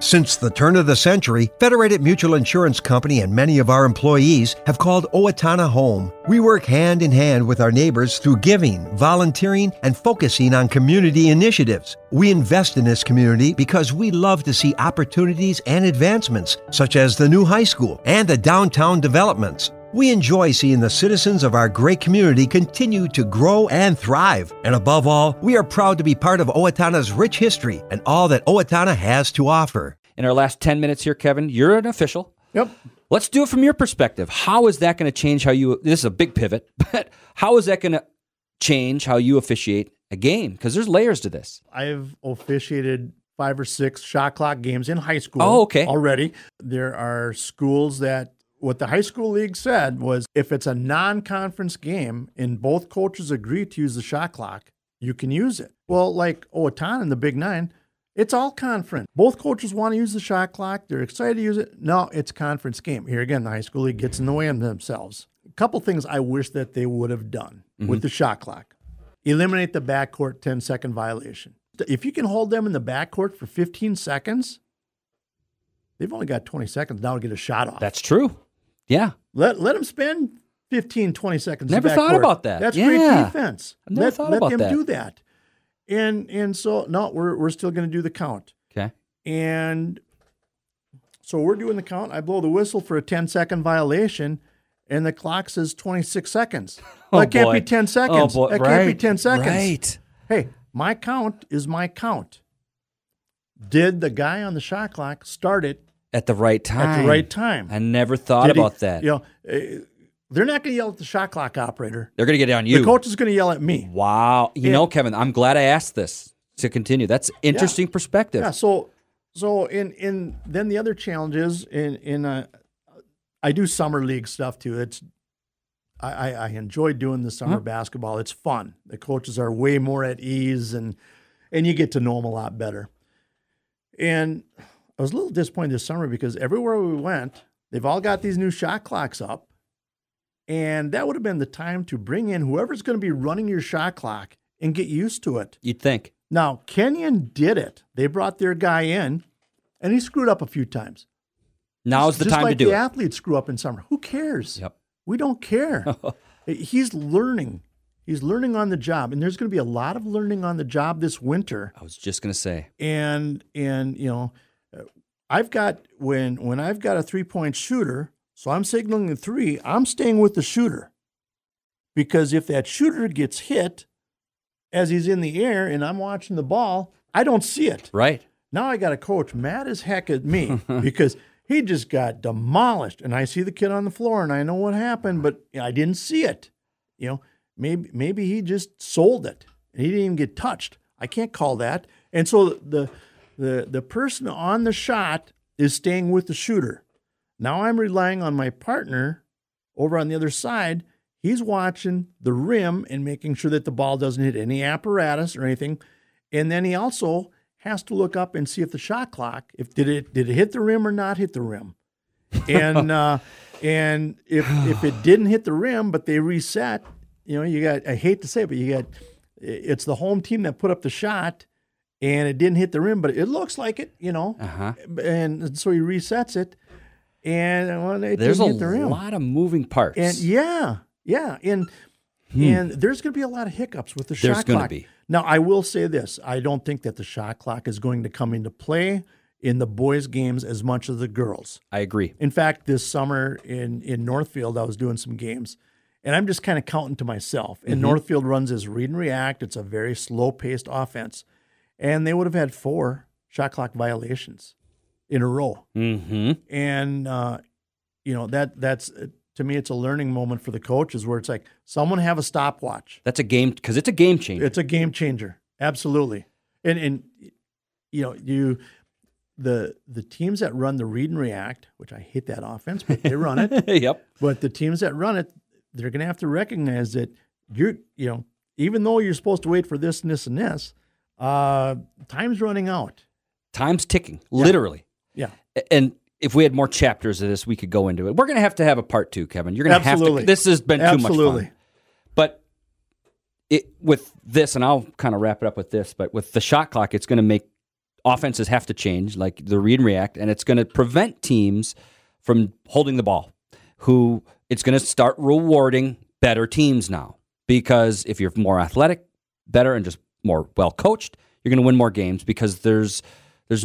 Since the turn of the century, Federated Mutual Insurance Company and many of our employees have called Owatonna home. We work hand in hand with our neighbors through giving, volunteering, and focusing on community initiatives. We invest in this community because we love to see opportunities and advancements, such as the new high school and the downtown developments. We enjoy seeing the citizens of our great community continue to grow and thrive. And above all, we are proud to be part of Owatonna's rich history and all that Owatonna has to offer. In our last 10 minutes here, Kevin, you're an official. Yep. Let's do it from your perspective. How is that going to change how you, this is a big pivot, but how is that going to change how you officiate a game? Because there's layers to this. I've officiated 5 or 6 shot clock games in high school already. There are schools that, what the high school league said was, if it's a non-conference game and both coaches agree to use the shot clock, you can use it. Well, like Owatonna in the Big 9, it's all conference. Both coaches want to use the shot clock. They're excited to use it. No, it's conference game. Here again, the high school league gets in the way of themselves. A couple things I wish that they would have done with the shot clock. Eliminate the backcourt 10-second violation. If you can hold them in the backcourt for 15 seconds, they've only got 20 seconds now to get a shot off. That's true. Yeah. Let them spend 15, 20 seconds. Never thought about that. That's great defense. Never thought about that. Let them do that. And so, no, we're still going to do the count. Okay. And so we're doing the count. I blow the whistle for a 10-second violation, and the clock says 26 seconds. Well, that can't be 10 seconds. That can't be 10 seconds. Right. Hey, my count is my count. Did the guy on the shot clock start it at the right time? At the right time. I never thought about that. You know, they're not going to yell at the shot clock operator. They're going to get on you. The coach is going to yell at me. Wow. You know, Kevin, I'm glad I asked this to continue. That's interesting perspective. Yeah. So in then the other challenge is in I do summer league stuff too. I enjoy doing the summer basketball. It's fun. The coaches are way more at ease, and you get to know them a lot better. And I was a little disappointed this summer because everywhere we went, they've all got these new shot clocks up. And that would have been the time to bring in whoever's going to be running your shot clock and get used to it. You'd think. Now, Kenyon did it. They brought their guy in, and he screwed up a few times. Now's the time to do it. Just like the athletes screw up in summer. Who cares? Yep. We don't care. He's learning. He's learning on the job, and there's going to be a lot of learning on the job this winter. I was just going to say. And you know, I've got when I've got a three-point shooter, so I'm signaling the three, I'm staying with the shooter. Because if that shooter gets hit as he's in the air and I'm watching the ball, I don't see it. Right. Now I got a coach mad as heck at me because he just got demolished, and I see the kid on the floor, and I know what happened, but I didn't see it. You know, maybe he just sold it, and he didn't even get touched. I can't call that. And so the person on the shot is staying with the shooter. Now I'm relying on my partner over on the other side. He's watching the rim and making sure that the ball doesn't hit any apparatus or anything. And then he also has to look up and see if the shot clock, did it hit the rim or not hit the rim? And and if it didn't hit the rim, but they reset, you know, you got, I hate to say it, but it's the home team that put up the shot and it didn't hit the rim, but it looks like it, you know. Uh-huh. And so he resets it. And well, it didn't hit the rim. There's a lot of moving parts. And yeah. And there's going to be a lot of hiccups with the shot clock. There's going to be. Now, I will say this. I don't think that the shot clock is going to come into play in the boys' games as much as the girls. I agree. In fact, this summer in Northfield, I was doing some games, and I'm just kind of counting to myself. And Northfield runs as read and react. It's a very slow-paced offense. And they would have had 4 shot clock violations in a row. Mm-hmm. And, you know, that's to me, it's a learning moment for the coaches where it's like, someone have a stopwatch. That's a game, because it's a game changer. It's a game changer. Absolutely. And you know, the teams that run the read and react, which I hate that offense, but they run it. Yep. But the teams that run it, they're going to have to recognize that you know, even though you're supposed to wait for this and this and this, time's running out. Time's ticking, literally. Yeah. And if we had more chapters of this, we could go into it. We're going to have a part 2, Kevin. You're going to have to. This has been too much fun. But with this, and I'll kind of wrap it up with this, but with the shot clock, it's going to make offenses have to change, like the read and react, and it's going to prevent teams from holding the ball, who it's going to start rewarding better teams now. Because if you're more athletic, better, and just more well-coached, you're going to win more games because there's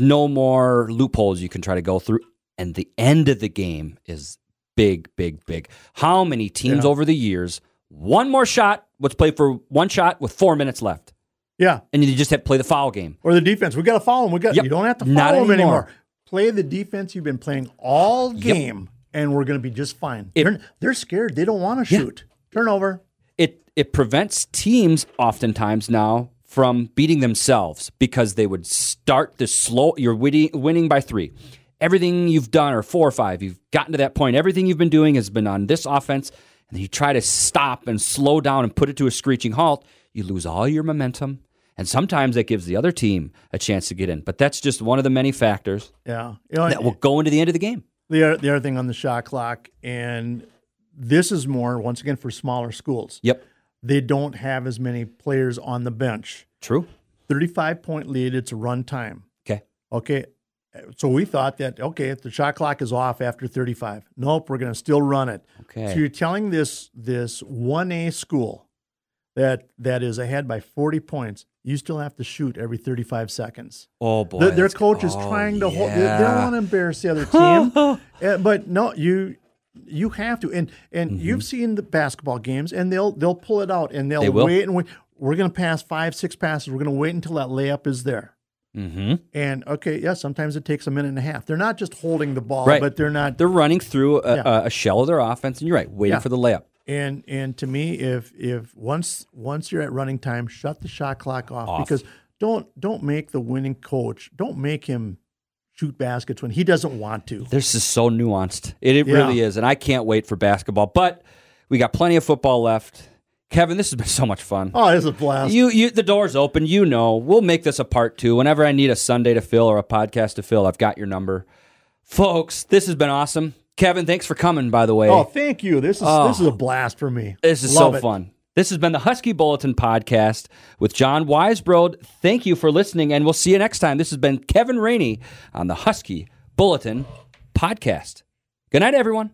no more loopholes you can try to go through. And the end of the game is big, big, big. How many teams over the years, one more shot, let's play for one shot with 4 minutes left. Yeah. And you just have to play the foul game. Or the defense. We got to foul them. You don't have to foul them anymore. Play the defense you've been playing all game, and we're going to be just fine. They're scared. They don't want to shoot. Turnover. It prevents teams oftentimes now from beating themselves because they would start this slow. You're winning by 3. Everything you've done, or 4 or 5, you've gotten to that point. Everything you've been doing has been on this offense, and you try to stop and slow down and put it to a screeching halt. You lose all your momentum, and sometimes that gives the other team a chance to get in. But that's just one of the many factors that will go into the end of the game. The other thing on the shot clock, and this is more, once again, for smaller schools. Yep. They don't have as many players on the bench. True. 35-point lead, it's run time. Okay. So we thought that, if the shot clock is off after 35, nope, we're going to still run it. Okay. So you're telling this 1A school that is ahead by 40 points, you still have to shoot every 35 seconds. Oh, boy. Their coach is trying to hold. They don't want to embarrass the other team. But, no, you have to. And you've seen the basketball games, and they'll pull it out, and they'll wait. We're going to pass 5, 6 passes. We're going to wait until that layup is there. Mm-hmm. And okay, yeah, sometimes it takes a minute and a half. They're not just holding the ball, right. But they're not. They're running through a shell of their offense, and you're right, waiting for the layup. And to me, if once you're at running time, shut the shot clock off. Because don't make the winning coach, don't make him shoot baskets when he doesn't want to. This is so nuanced. It really is, and I can't wait for basketball. But we got plenty of football left. Kevin, this has been so much fun. Oh, it's a blast. The door's open. You know, we'll make this a part two. Whenever I need a Sunday to fill or a podcast to fill, I've got your number. Folks, this has been awesome. Kevin, thanks for coming, by the way. Oh, thank you. This is a blast for me. This is so fun. This has been the Husky Bulletin Podcast with John Weisbrod. Thank you for listening, and we'll see you next time. This has been Kevin Raney on the Husky Bulletin Podcast. Good night, everyone.